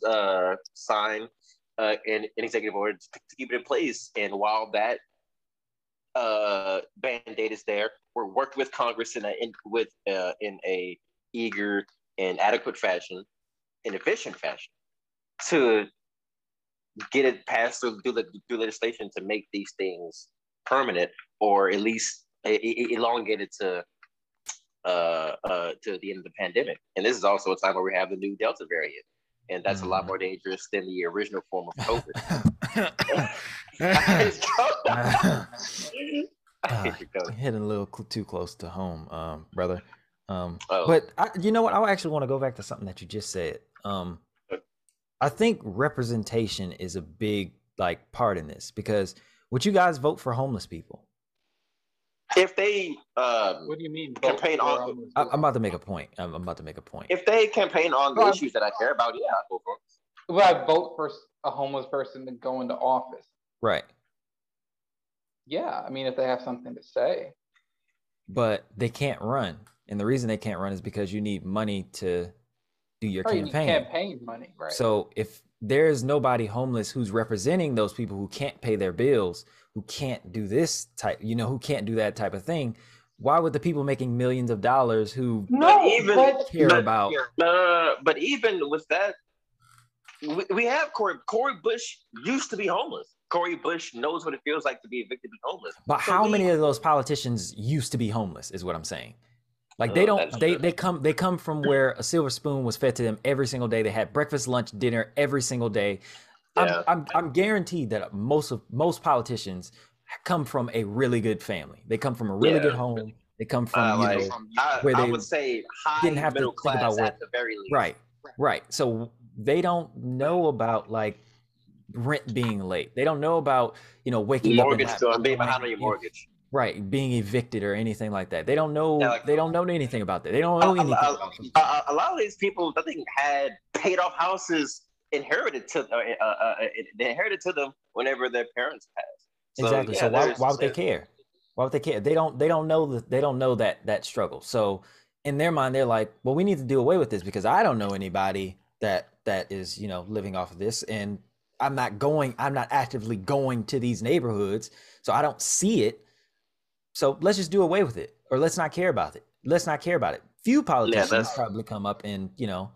Uh, sign uh, an, an executive order to, to keep it in place. And while that uh, band-aid is there, we're working with Congress in a, in, with, uh, in a eager in adequate fashion, in efficient fashion, to get it passed through, through, through legislation to make these things permanent, or at least elongate it to uh, uh, to the end of the pandemic. And this is also a time where we have the new Delta variant, and that's mm. a lot more dangerous than the original form of COVID. uh, hitting a little too close to home, um, brother. Um, oh. But I, you know what? I actually want to go back to something that you just said. Um, I think representation is a big like part in this because would you guys vote for homeless people? If they, um, what do you mean? Campaign on. I, I'm about to make a point. I'm, I'm about to make a point. If they campaign on the well, issues that I care about, yeah, I vote for. Well, I vote for a homeless person to go into office. Right. Yeah, I mean, if they have something to say. But they can't run. And the reason they can't run is because you need money to do your or campaign. You campaign money, right? So if there's nobody homeless who's representing those people who can't pay their bills, who can't do this type, you know, who can't do that type of thing, why would the people making millions of dollars who no, even, care but, about? Uh, but even with that, we, we have Cori. Cori Bush used to be homeless. Cori Bush knows what it feels like to be evicted and homeless. But so how we, many of those politicians used to be homeless is what I'm saying. Like they don't, they, they come, they come from where a silver spoon was fed to them every single day. They had breakfast, lunch, dinner every single day. Yeah. I'm, I'm, I'm guaranteed that most of most politicians come from a really good family. They come from a really yeah. good home. They come from, uh, you like, know, from I, where they I would say high didn't have middle to class about at the very least. Right, right. So they don't know about like rent being late. They don't know about, you know, waking mortgage up and being behind on your mortgage. Right, being evicted or anything like that. They don't know. Yeah, like, they don't know anything about that. They don't know a, anything. A, about a, a lot of these people, I think, had paid off houses inherited to uh, uh, uh, they inherited to them whenever their parents passed. So, exactly. Yeah, so why, why would they care? Why would they care? They don't. They don't know that. They don't know that that struggle. So in their mind, they're like, well, we need to do away with this because I don't know anybody that that is, you know, living off of this, and I'm not going. I'm not actively going to these neighborhoods, so I don't see it. So let's just do away with it, or let's not care about it. Let's not care about it. Few politicians yeah, probably come up and, you know,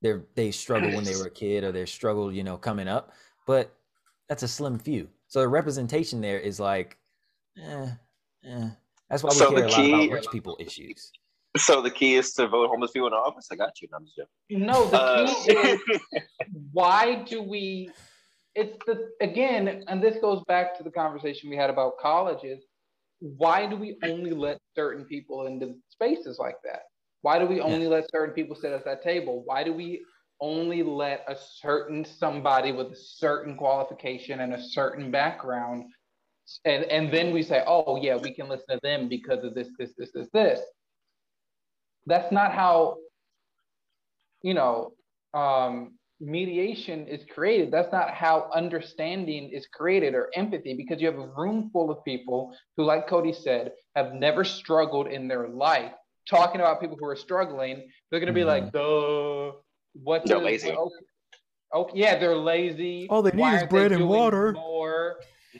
they they struggle when they were a kid, or they struggle, you know, coming up, but that's a slim few. So the representation there is like, eh, eh. That's why we so care a key, lot about rich people issues. So the key is to vote homeless people in office? I got you. I'm just joking. No, the uh, key is why do we, it's the, again, and this goes back to the conversation we had about colleges. Why do we only let certain people into spaces like that? Why do we only yeah. let certain people sit at that table? Why do we only let a certain somebody with a certain qualification and a certain background, and, and then we say, oh yeah, we can listen to them because of this, this, this, this, this. That's not how, you know, um, mediation is created. That's not how understanding is created, or empathy, because you have a room full of people who, like Cody said, have never struggled in their life. Talking about people who are struggling, they're going to be mm-hmm. like, duh, what? They're lazy. Oh, oh, yeah, they're lazy. All they need is bread and water. More?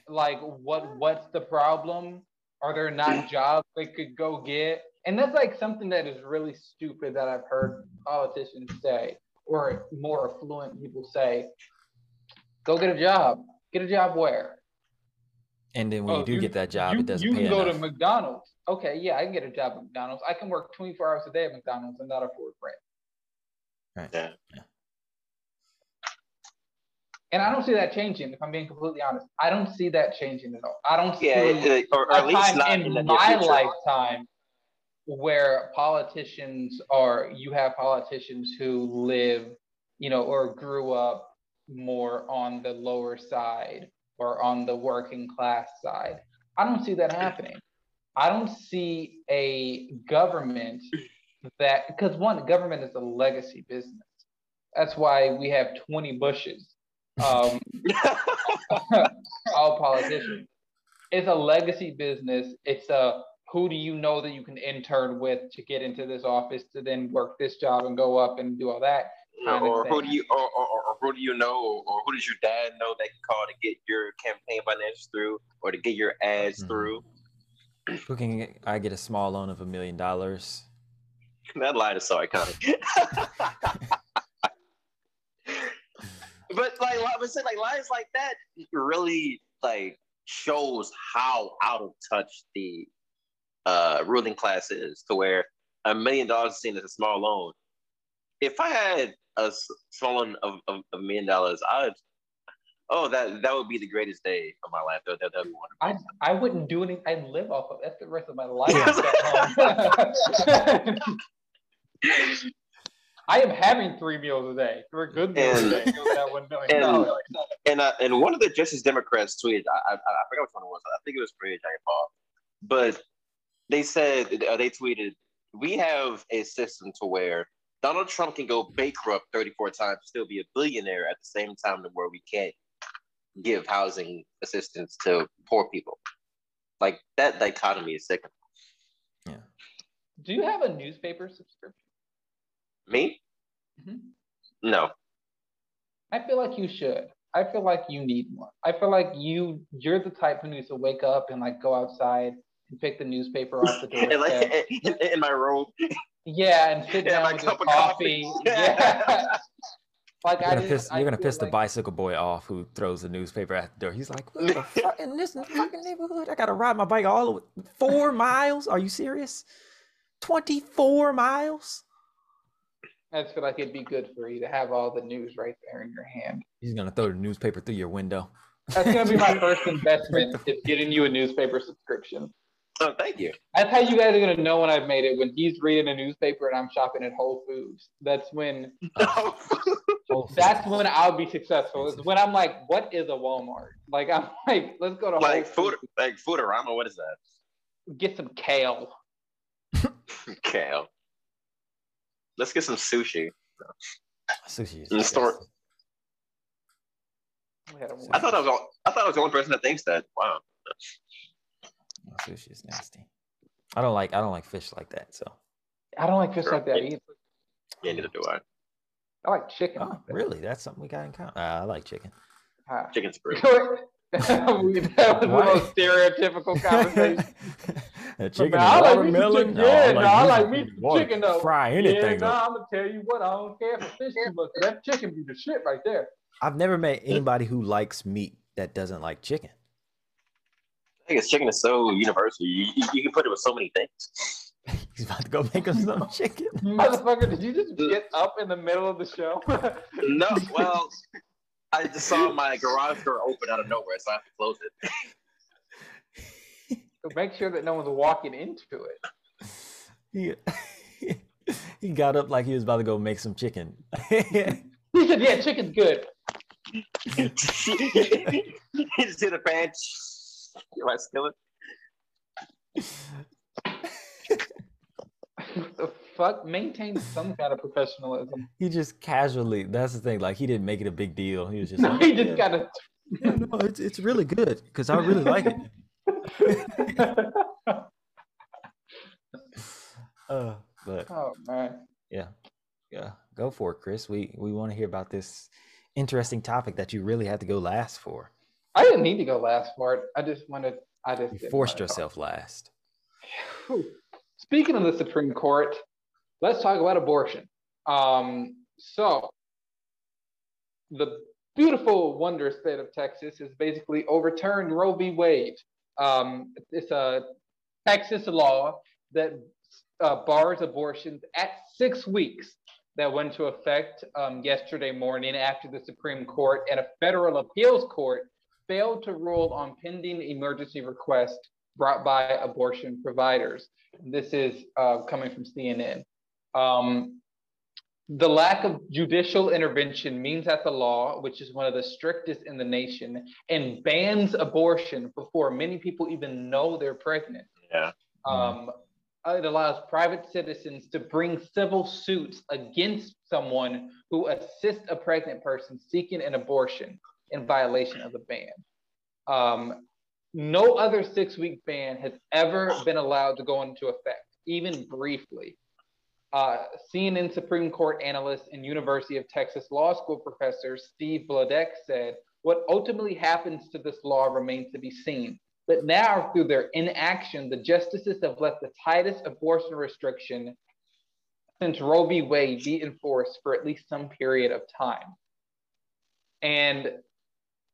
Like, what? What's the problem? Are there not jobs they could go get? And that's like something that is really stupid that I've heard politicians say, or more affluent people say, go get a job. Get a job where? And then when oh, you do you, get that job, you, it doesn't you pay You can go enough. to McDonald's. Okay, yeah, I can get a job at McDonald's. I can work twenty-four hours a day at McDonald's and not afford rent. Right. Yeah. yeah. And I don't see that changing, if I'm being completely honest. I don't see that changing at all. I don't see yeah, it, or, or at least not in, in my lifetime where politicians are, you have politicians who live, you know, or grew up more on the lower side or on the working class side. I don't see that happening. I don't see a government that, because one, government is a legacy business. That's why we have twenty Bushes, um, all politicians. It's a legacy business. It's a, who do you know that you can intern with to get into this office to then work this job and go up and do all that? Kind or, of thing. Who do you, or, or, or who do you know, or who does your dad know that can call to get your campaign finance through, or to get your ads mm-hmm. through? Who can get, I get a small loan of a million dollars? That line is so iconic. But like, but like lines like that really like shows how out of touch the Uh, ruling class is, to where a million dollars is seen as a small loan. If I had a small loan of, of a million dollars, I'd oh that that would be the greatest day of my life. That, that, that'd be wonderful. I I wouldn't do anything. I'd live off of that's the rest of my life. I am having three meals a day. Three good meals and, a day. That one and dollars. and, uh, and one of the Justice Democrats tweeted. I, I I forgot which one it was. I think it was pretty Jack Paul, but. They said, uh, they tweeted, we have a system to where Donald Trump can go bankrupt thirty-four times, still be a billionaire at the same time to where we can't give housing assistance to poor people. Like, that dichotomy is sickening. Yeah. Do you have a newspaper subscription? Me? Mm-hmm. No. I feel like you should. I feel like you need one. I feel like you, you're the type who needs to wake up and, like, go outside and pick the newspaper off the door. And like, in, in my robe. Yeah, and sit down and with your coffee. coffee. Yeah. Like you're I gonna piss, I you're gonna piss like... the bicycle boy off who throws the newspaper at the door. He's like, what the fuck in this fucking neighborhood? I gotta ride my bike all the way four miles. Are you serious? Twenty-four miles. I just feel like it'd be good for you to have all the news right there in your hand. He's gonna throw the newspaper through your window. That's gonna be my first investment is getting you a newspaper subscription. Oh, thank you. That's how you guys are gonna know when I've made it. When he's reading a newspaper and I'm shopping at Whole Foods, that's when. No. That's when I'll be successful. It's when I'm like, what is a Walmart? Like I'm like, let's go to like Whole food, Foods. Like Foodorama. What is that? Get some kale. Kale. Let's get some sushi. No. Sushi. In the store. I thought I was. All, I thought I was the only person that thinks that. Wow. No, sushi is nasty. I don't like. I don't like fish like that. So. I don't like fish Girl, like that either. Yeah, neither do I. I like chicken. Oh, really? That's something we got in common. Uh, I like chicken. Uh, Chicken's great. That was one of those stereotypical conversations. Chicken I like watermelon. No, yeah, no, I like meat and chicken though. Fry anything. Yeah, no, I'm gonna tell you what, I don't care for fish too much. That chicken be the shit right there. I've never met anybody who likes meat that doesn't like chicken. I guess chicken is so universal. You, you, you can put it with so many things. He's about to go make us some chicken. Motherfucker, did you just get up in the middle of the show? No, well, I just saw my garage door open out of nowhere, so I have to close it. So make sure that no one's walking into it. He, he got up like he was about to go make some chicken. He said, yeah, chicken's good. He just hit a pan. Am I stealing? What the fuck? Maintain some kind of professionalism. He just casually, that's the thing. Like, he didn't make it a big deal. He was just no, like, he just yeah. got a... yeah, no, it's, it's really good because I really like it. uh, but, oh, man. Yeah. Yeah. Go for it, Chris. We we want to hear about this interesting topic that you really had to go last for. I didn't need to go last for it. I just wanted. I just you forced yourself last. Speaking of the Supreme Court, let's talk about abortion. Um, so, the beautiful, wondrous state of Texas has basically overturned Roe v. Wade. Um, it's a Texas law that uh, bars abortions at six weeks. That went into effect um, yesterday morning after the Supreme Court and a federal appeals court failed to rule on pending emergency requests brought by abortion providers. This is uh, coming from C N N. Um, the lack of judicial intervention means that the law, which is one of the strictest in the nation, and bans abortion before many people even know they're pregnant. Yeah. Um, It allows private citizens to bring civil suits against someone who assists a pregnant person seeking an abortion in violation of the ban. Um, no other six-week ban has ever been allowed to go into effect, even briefly. Uh, C N N Supreme Court analyst and University of Texas Law School professor Steve Bladek said, "What ultimately happens to this law remains to be seen. But now, through their inaction, the justices have let the tightest abortion restriction since Roe v. Wade be enforced for at least some period of time." And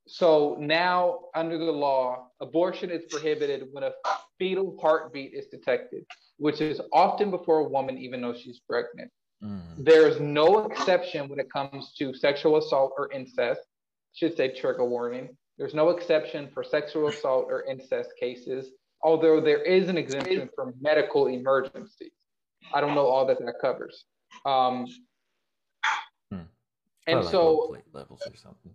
so now, under the law, abortion is prohibited when a fetal heartbeat is detected, which is often before a woman even knows she's pregnant. Mm. There is no exception when it comes to sexual assault or incest. Should say trigger warning. There's no exception for sexual assault or incest cases, although there is an exemption for medical emergencies. I don't know all that that covers. Um, hmm. And like so plate levels or something.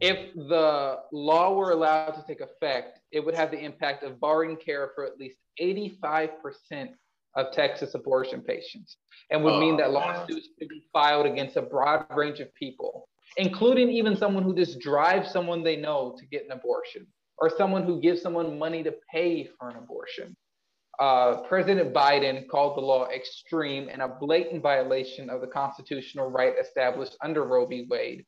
If the law were allowed to take effect, it would have the impact of barring care for at least eighty-five percent of Texas abortion patients and would oh, mean that lawsuits could be filed against a broad range of people, including even someone who just drives someone they know to get an abortion or someone who gives someone money to pay for an abortion. Uh, President Biden called the law extreme and a blatant violation of the constitutional right established under Roe v. Wade,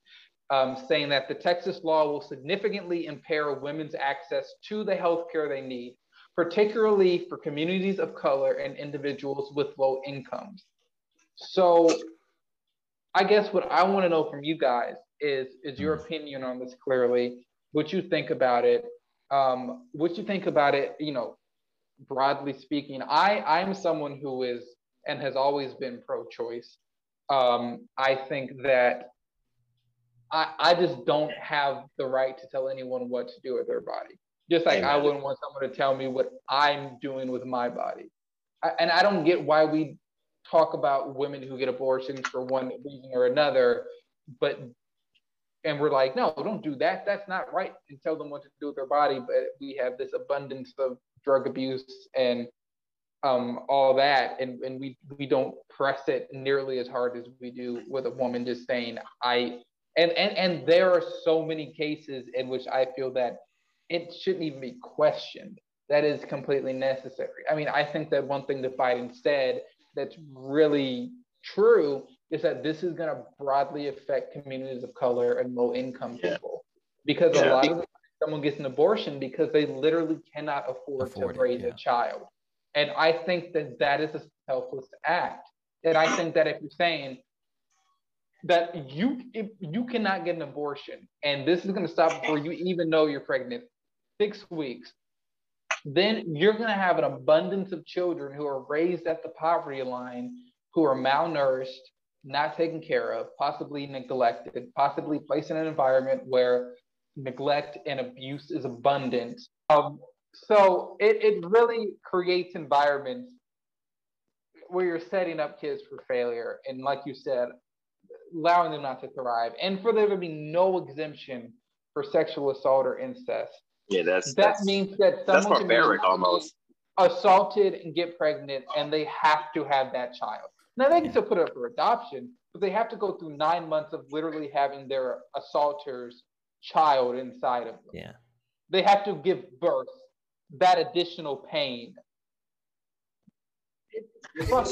um, saying that the Texas law will significantly impair women's access to the health care they need, particularly for communities of color and individuals with low incomes. So, I guess what I want to know from you guys is is your opinion on this clearly, what you think about it, um, what you think about it, you know, broadly speaking. I, I'm someone who is and has always been pro-choice. Um, I think that I, I just don't have the right to tell anyone what to do with their body. Just like Amen. I wouldn't want someone to tell me what I'm doing with my body. I, and I don't get why we talk about women who get abortions for one reason or another, but, and we're like, no, don't do that. That's not right. And tell them what to do with their body. But we have this abundance of drug abuse and um, all that. And, and we, we don't press it nearly as hard as we do with a woman just saying, I, and, and, and there are so many cases in which I feel that it shouldn't even be questioned. That is completely necessary. I mean, I think that one thing that Biden said that's really true is that this is going to broadly affect communities of color and low-income yeah. people. Because yeah. a lot of them, someone gets an abortion because they literally cannot afford, afford to raise it, yeah. a child. And I think that that is a selfless act. And I think that if you're saying that you, if you cannot get an abortion, and this is going to stop before you even know you're pregnant, six weeks, then you're going to have an abundance of children who are raised at the poverty line, who are malnourished, not taken care of, possibly neglected, possibly placed in an environment where neglect and abuse is abundant. Um, so it, it really creates environments where you're setting up kids for failure. And like you said, allowing them not to thrive, and for there to be no exemption for sexual assault or incest. Yeah, that's that that's, means that someone that's barbaric can be almost assaulted and get pregnant, and they have to have that child. Now they can still put it up for adoption, but they have to go through nine months of literally having their assaulter's child inside of them. Yeah, they have to give birth. That additional pain. Much,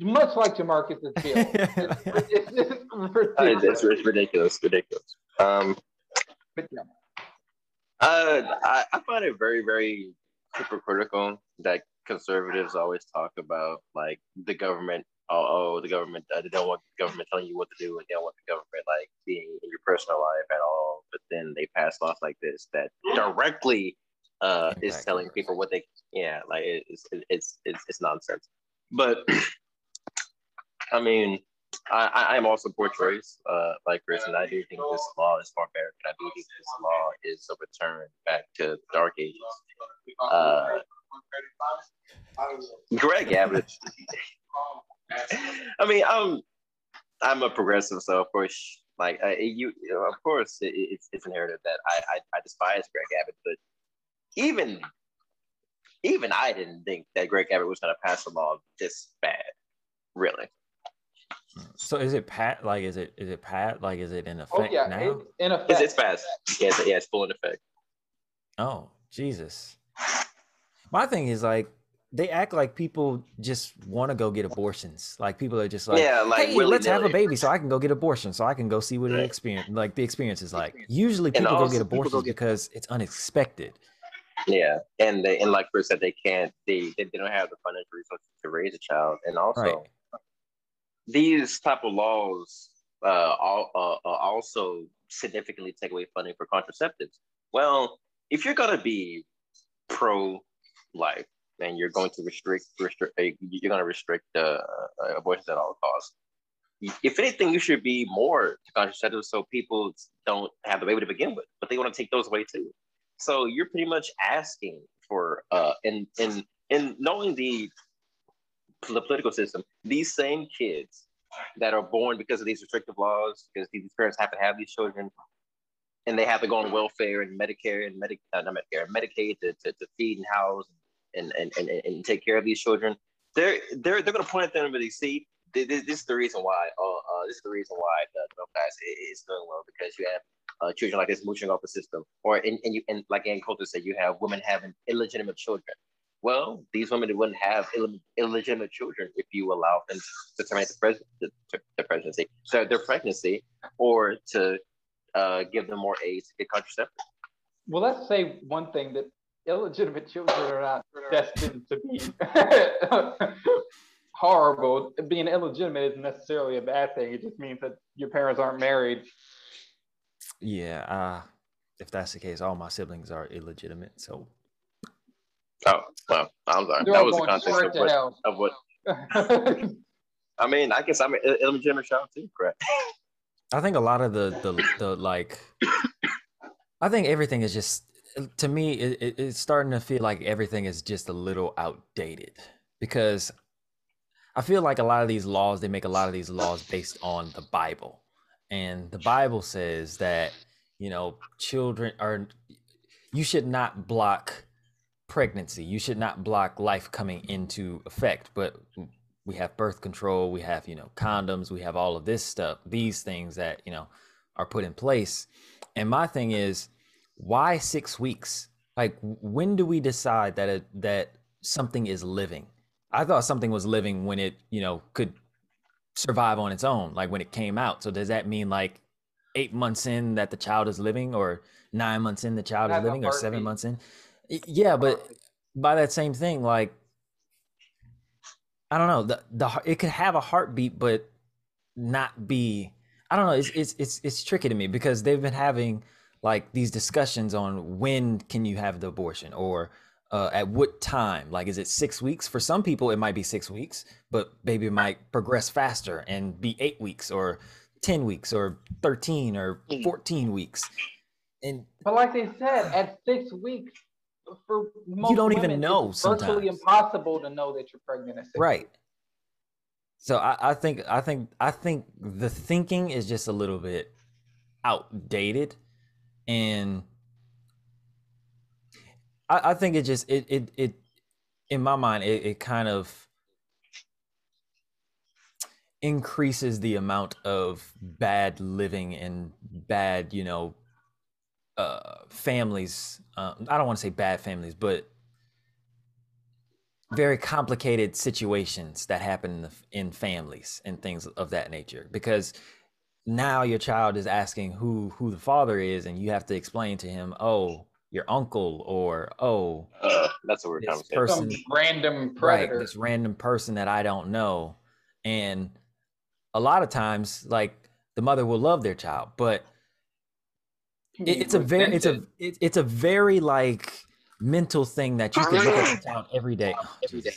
much like Jamarcus's deal. it's, it's, it's ridiculous. It's, it's ridiculous. Ridiculous. Um, But yeah. uh, I, I find it very, very hypocritical that conservatives always talk about like the government. Oh, oh the government. Uh, they don't want the government telling you what to do, and they don't want the government like being in your personal life at all. But then they pass laws like this that directly uh, exactly. is telling people what they. Yeah, like it, it's, it's it's it's nonsense. But I mean. I, I am also pro-choice, uh, like Chris, and I do think this law is barbaric. I do think this law is a return back to dark ages. Uh, Greg Abbott. I mean, I'm I'm a progressive, so of course, like uh, you, you know, of course, it, it's it's inherited that I, I I despise Greg Abbott, but even even I didn't think that Greg Abbott was going to pass a law this bad, really. So is it pat like is it is it pat like is it in effect? Oh, yeah. Now it, in effect. It's, it's fast. Yeah, it's, yeah, it's full in effect. Oh, Jesus. My thing is like they act like people just want to go get abortions. Like people are just like, yeah, like hey, let's have a baby so I can go get abortion, so I can go see what yeah. the experience like the experience is like. Usually people go get abortions go get- because it's unexpected. Yeah, and they and like Chris said, they can't they they don't have the financial resources to raise a child, and also. Right. These type of laws uh, all, uh, also significantly take away funding for contraceptives. Well, if you're going to be pro-life and you're going to restrict, restrict uh, you're going to restrict uh, abortions at all costs. If anything, you should be more to contraceptives so people don't have the baby to begin with, but they want to take those away too. So you're pretty much asking for, uh, and and and knowing the. The political system, these same kids that are born because of these restrictive laws, because these parents have to have these children, and they have to go on welfare and Medicare and Medi- uh, not Medicare, Medicaid to, to, to feed and house and and, and and take care of these children. They're they're they're going to point at them and be like, see, this, this is the reason why. Uh, uh, this is the reason why the middle class is doing well, because you have uh, children like this mooching off the system, or and and you and like Ann Coulter said, you have women having illegitimate children. Well, these women wouldn't have Ill- illegitimate children if you allow them to terminate the, pres- the, the pregnancy, so their pregnancy, or to uh, give them more aid to get contraceptives. Well, let's say one thing, that illegitimate children are not destined to be horrible. Being illegitimate isn't necessarily a bad thing. It just means that your parents aren't married. Yeah, uh, if that's the case, all my siblings are illegitimate, so... Oh, well, I'm sorry. You're that was the context of what, of what. I mean, I guess I'm an illegitimate child too, correct? I think a lot of the the, the like, I think everything is just, to me, it, it's starting to feel like everything is just a little outdated, because I feel like a lot of these laws, they make a lot of these laws based on the Bible. And the Bible says that, you know, children are, you should not block pregnancy. You should not block life coming into effect. But we have birth control. We have, you know, condoms. We have all of this stuff, these things that, you know, are put in place. And my thing is, why six weeks? Like, when do we decide that it, that something is living? I thought something was living when it, you know, could survive on its own, like when it came out. So does that mean like eight months in that the child is living, or nine months in the child is living, or seven months in? Yeah, but by that same thing, like, I don't know, the the it could have a heartbeat, but not be. I don't know. It's it's it's it's tricky to me, because they've been having like these discussions on when can you have the abortion, or Uh, at what time? Like, is it six weeks? For some people, it might be six weeks, but baby might progress faster and be eight weeks or ten weeks or thirteen or fourteen weeks. And But like they said, at six weeks, for most you don't women, even know it's sometimes. virtually impossible to know that you're pregnant at six Right. weeks. So I, I think I think I think the thinking is just a little bit outdated, and I think it just, it, it, it, in my mind, it, it kind of increases the amount of bad living and bad, you know, uh, families. Uh, I don't want to say bad families, but very complicated situations that happen in, the, in families and things of that nature, because now your child is asking who, who the father is, and you have to explain to him, oh, your uncle, or oh, uh, that's a weird conversation. Person, some random predator, right, this random person that I don't know. And a lot of times, like, the mother will love their child, but it, it's a very, it's a, it, it's a very like mental thing that you can look at your child every day, oh, every day,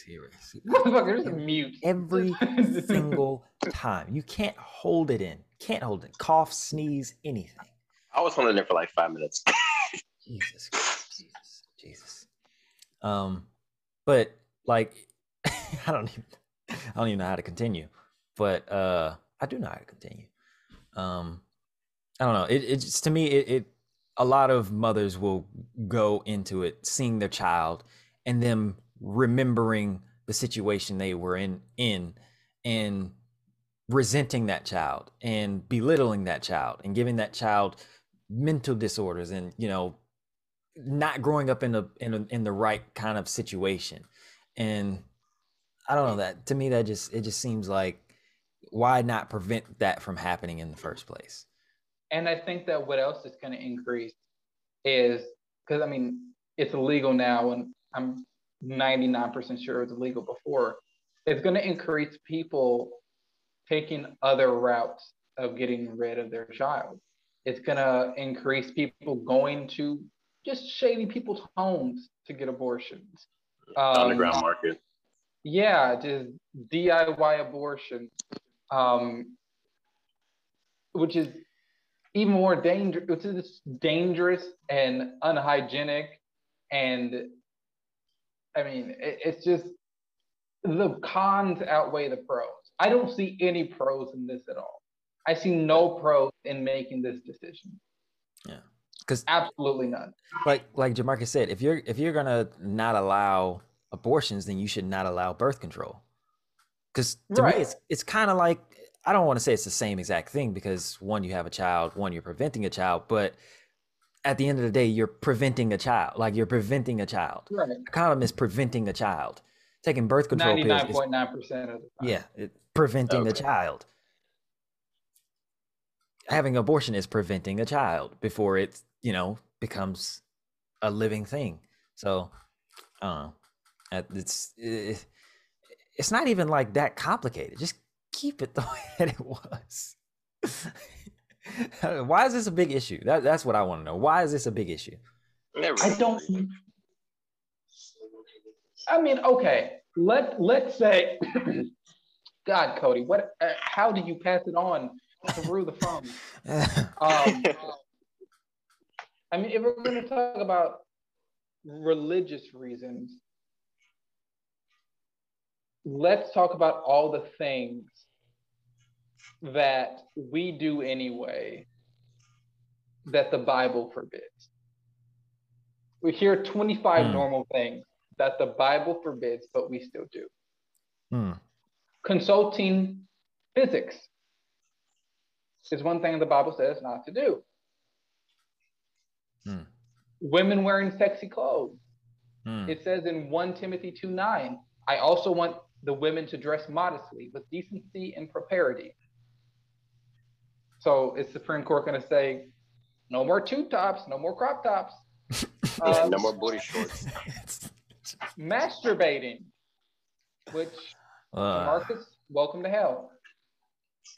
every single time. You can't hold it in, can't hold it. Cough, sneeze, anything. I was holding it for like five minutes. Jesus, Jesus, Jesus. Um, but like, I don't even, I don't even know how to continue. But uh, I do know how to continue. Um, I don't know. It, it just, to me, it, it. A lot of mothers will go into it seeing their child and them remembering the situation they were in, in, and resenting that child and belittling that child and giving that child mental disorders and, you know, not growing up in the in a, in the right kind of situation. And I don't know, that to me, that just, it just seems like, why not prevent that from happening in the first place? And I think that what else is going to increase is, because I mean, it's illegal now, and I'm ninety-nine percent sure it's illegal before, it's going to increase people taking other routes of getting rid of their child. It's going to increase people going to just shady people's homes to get abortions. Um, Underground market. Yeah, just D I Y abortion, um, which is even more dangerous, which is dangerous and unhygienic. And I mean, it, it's just, the cons outweigh the pros. I don't see any pros in this at all. I see no pros in making this decision. Yeah. Because absolutely none. Like like Jamarcus said, if you're if you're gonna not allow abortions, then you should not allow birth control. Because to right. me, it's it's kind of like, I don't want to say it's the same exact thing, because one, you have a child, one, you're preventing a child, but at the end of the day, you're preventing a child. Like, you're preventing a child. Right. A condom is preventing a child. Taking birth control pills. ninety-nine point nine percent of the time. Yeah, it, preventing okay. a child. Having abortion is preventing a child before it, you know, becomes a living thing. So, I don't know. It's, it, it's not even like that complicated. Just keep it the way that it was. Why is this a big issue? That, that's what I want to know. Why is this a big issue? I don't. I mean, okay. Let, let's say, God, Cody, what? Uh, how do you pass it on through the phone. um, I mean, if we're going to talk about religious reasons, let's talk about all the things that we do anyway that the Bible forbids. We hear twenty-five mm. normal things that the Bible forbids, but we still do. Mm. Consulting physics is one thing the Bible says not to do. Mm. Women wearing sexy clothes. Mm. It says in First Timothy two nine, I also want the women to dress modestly with decency and propriety. So is the Supreme Court going to say, no more tube tops, no more crop tops. Um, no more booty shorts. Masturbating, which, uh, Jamarcus, welcome to hell.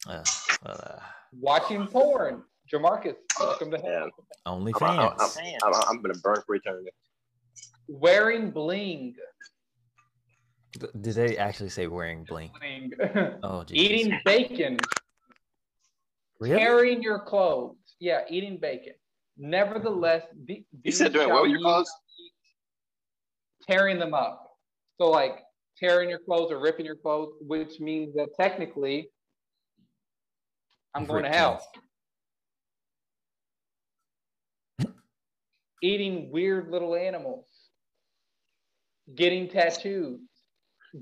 Uh, uh, Watching porn, Jamarcus, welcome to hell. Only fans. I'm, I'm, I'm, I'm going to burn for eternity. Wearing bling. Did they actually say wearing bling? Bling. Oh, geez. Eating bacon. Really? Carrying your clothes. Yeah, eating bacon. Nevertheless, the, you said doing what with your clothes? Tearing them up. So like tearing your clothes or ripping your clothes, which means that technically I'm going to hell. Eating weird little animals. Getting tattoos.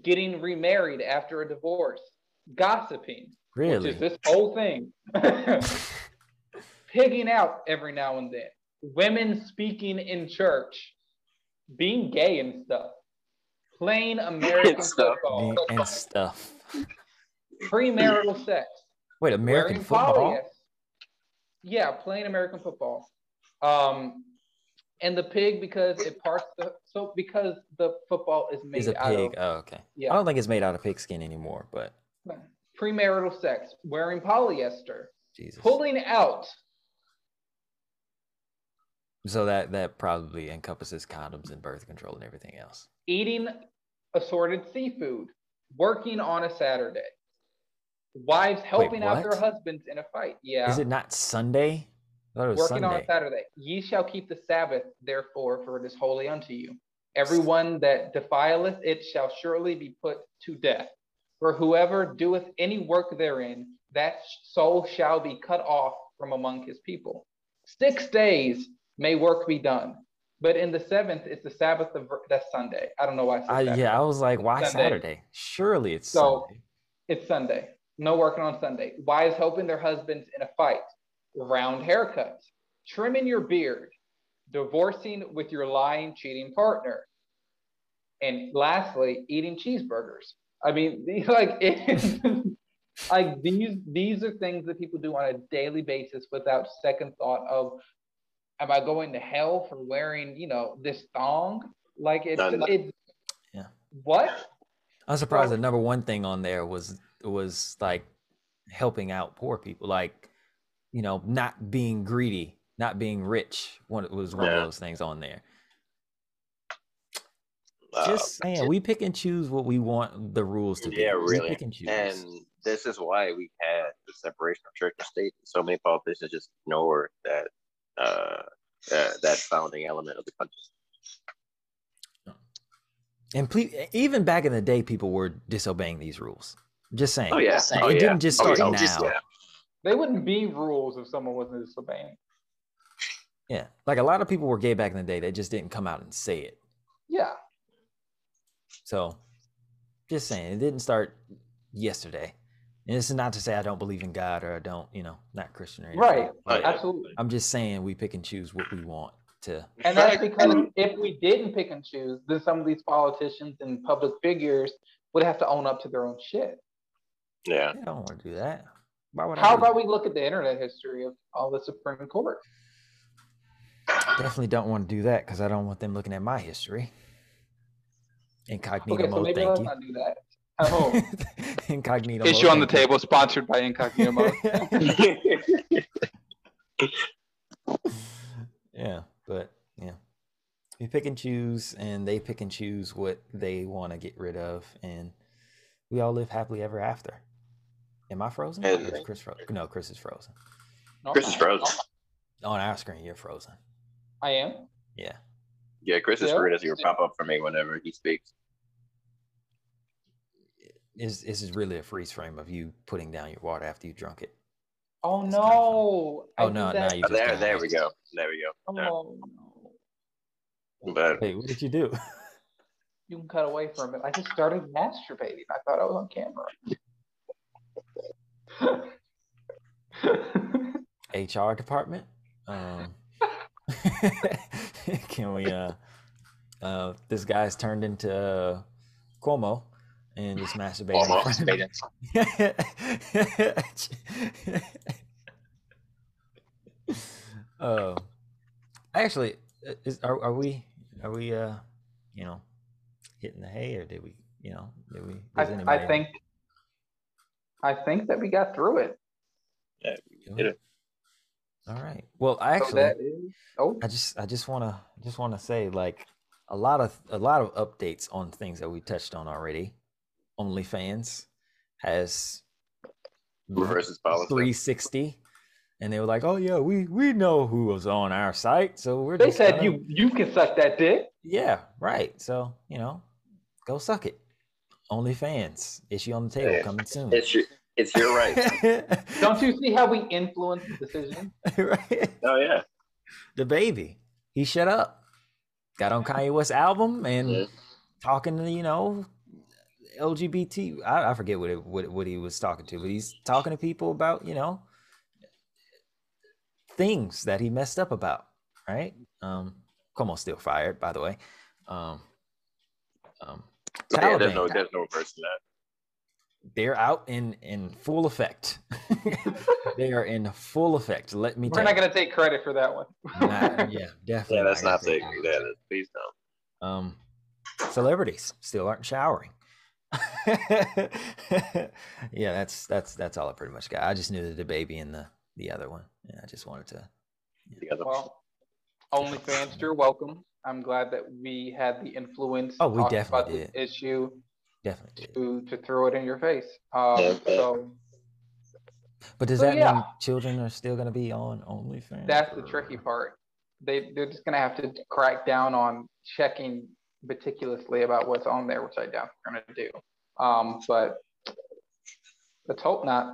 Getting remarried after a divorce. Gossiping. Really? Which is this whole thing. Pigging out every now and then. Women speaking in church. Being gay and stuff. Playing American football. And stuff. Premarital sex. Wait, American football? Yeah, playing American football. Um, and the pig because it parts the... So because the football is made out of... It's a pig. Oh, okay. Yeah. I don't think it's made out of pig skin anymore, but... Premarital sex. Wearing polyester. Jesus. Pulling out... So that, that probably encompasses condoms and birth control and everything else. Eating assorted seafood, working on a Saturday, wives helping Wait, out their husbands in a fight. Yeah. Is it not Sunday? I thought it was working Sunday. On a Saturday. Ye shall keep the Sabbath, therefore, for it is holy unto you. Everyone that defileth it shall surely be put to death. For whoever doeth any work therein, that soul shall be cut off from among his people. Six days may work be done, but in the seventh it's the Sabbath of that's Sunday. I don't know why. I uh, yeah, I was like, why Sunday? Saturday? Surely it's so. Sunday. It's Sunday. No working on Sunday. Wives helping their husbands in a fight. Round haircuts. Trimming your beard. Divorcing with your lying, cheating partner. And lastly, eating cheeseburgers. I mean, like, it, like these these are things that people do on a daily basis without second thought of. Am I going to hell for wearing, you know, this thong? Like it's, it's yeah. What? I'm surprised oh. the number one thing on there was was like helping out poor people, like, you know, not being greedy, not being rich. One was one yeah. of those things on there. Uh, Just saying, we pick and choose what we want the rules to be. Yeah, really. We pick and choose. And this is why we had the separation of church and state. So many politicians just ignore that. Uh, uh, that founding element of the country. And please, even back in the day, people were disobeying these rules. Just saying. Oh, yeah. Saying. Oh, it yeah. didn't just start oh, yeah. now. Just, yeah. They wouldn't be rules if someone wasn't disobeying. Yeah. Like a lot of people were gay back in the day. They just didn't come out and say it. Yeah. So just saying, it didn't start yesterday. And this is not to say I don't believe in God or I don't, you know, not Christian or anything. Right, but absolutely. I'm just saying we pick and choose what we want to. And that's because if we didn't pick and choose, then some of these politicians and public figures would have to own up to their own shit. Yeah. I don't want to do that. Why would How I do about that? We look at the internet history of all the Supreme Court? Definitely don't want to do that because I don't want them looking at my history. Incognito okay, mode, so maybe thank you. Not do that. Oh. Incognito issue mode. On the table sponsored by Incognito Mode. Yeah, but yeah, we pick and choose and they pick and choose what they want to get rid of and we all live happily ever after. Am I frozen? And, or is Chris frozen? No, Chris is frozen. No, Chris is frozen. On our screen, you're frozen. I am? Yeah. Yeah, Chris is frozen. He'll pop up for me whenever he speaks. This is really a freeze frame of you putting down your water after you drunk it. Oh, that's no. Kind of oh, no. Now you oh, there, there we go. There we go. Oh, no. But, hey, what did you do? You can cut away from it. I just started masturbating. I thought I was on camera. H R department? Um, can we? Uh, uh, this guy's turned into uh, Cuomo. And just masturbating. Oh, uh, actually, is, are are we are we uh you know hitting the hay or did we you know did we? I, I think I think that we got through it. Yeah, we did it. All right. Well, I actually, so that is, oh. I just I just wanna just wanna say like a lot of a lot of updates on things that we touched on already. OnlyFans has reverses policy three sixty, and they were like, "Oh yeah, we we know who was on our site, so we're." They just said, "You you can suck that dick." Yeah, right. So you know, go suck it. OnlyFans issue on the table yeah. coming soon. It's your, it's your right. Don't you see how we influence the decision? Right. Oh yeah. DaBaby, he shut up. Got on Kanye West's album and yeah. talking to you know. L G B T I, I forget what, it, what what he was talking to, but he's talking to people about you know things that he messed up about, right? um Cuomo's still fired, by the way. um um yeah, there's no there's no verse to that. They're out in in full effect. They are in full effect. Let me we're tell not you. Gonna take credit for that one. Nah, yeah, definitely. Yeah, that's not taking that. Please don't. Um celebrities still aren't showering. Yeah, that's that's that's all I pretty much got. I just knew the DaBaby and the the other one, and I just wanted to. You know. Well, OnlyFans, you're welcome. I'm glad that we had the influence. Oh, we definitely did. This issue, definitely to did. to throw it in your face. Um, so, but does so that yeah. mean children are still going to be on OnlyFans? That's or? the tricky part. They they're just going to have to crack down on checking meticulously about what's on there, which I doubt they're going to do. Um, but let's hope not.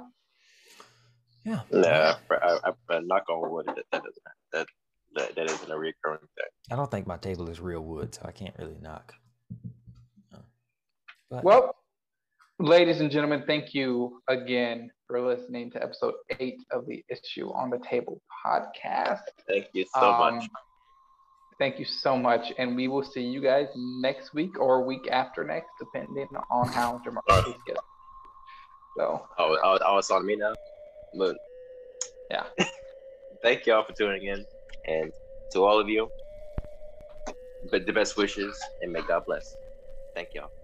Yeah. Nah, I, I, I knock on wood. That, that, is, that, that, that isn't a recurring thing. I don't think my table is real wood, so I can't really knock. No. But, well, ladies and gentlemen, thank you again for listening to episode eight of the Issue on the Table podcast. Thank you so um, much. Thank you so much, and we will see you guys next week or week after next, depending on how Jamarcus gets. So, oh, oh, oh, it's on me now. Look, yeah. Thank y'all for tuning in, and to all of you, but the best wishes, and may God bless. Thank y'all.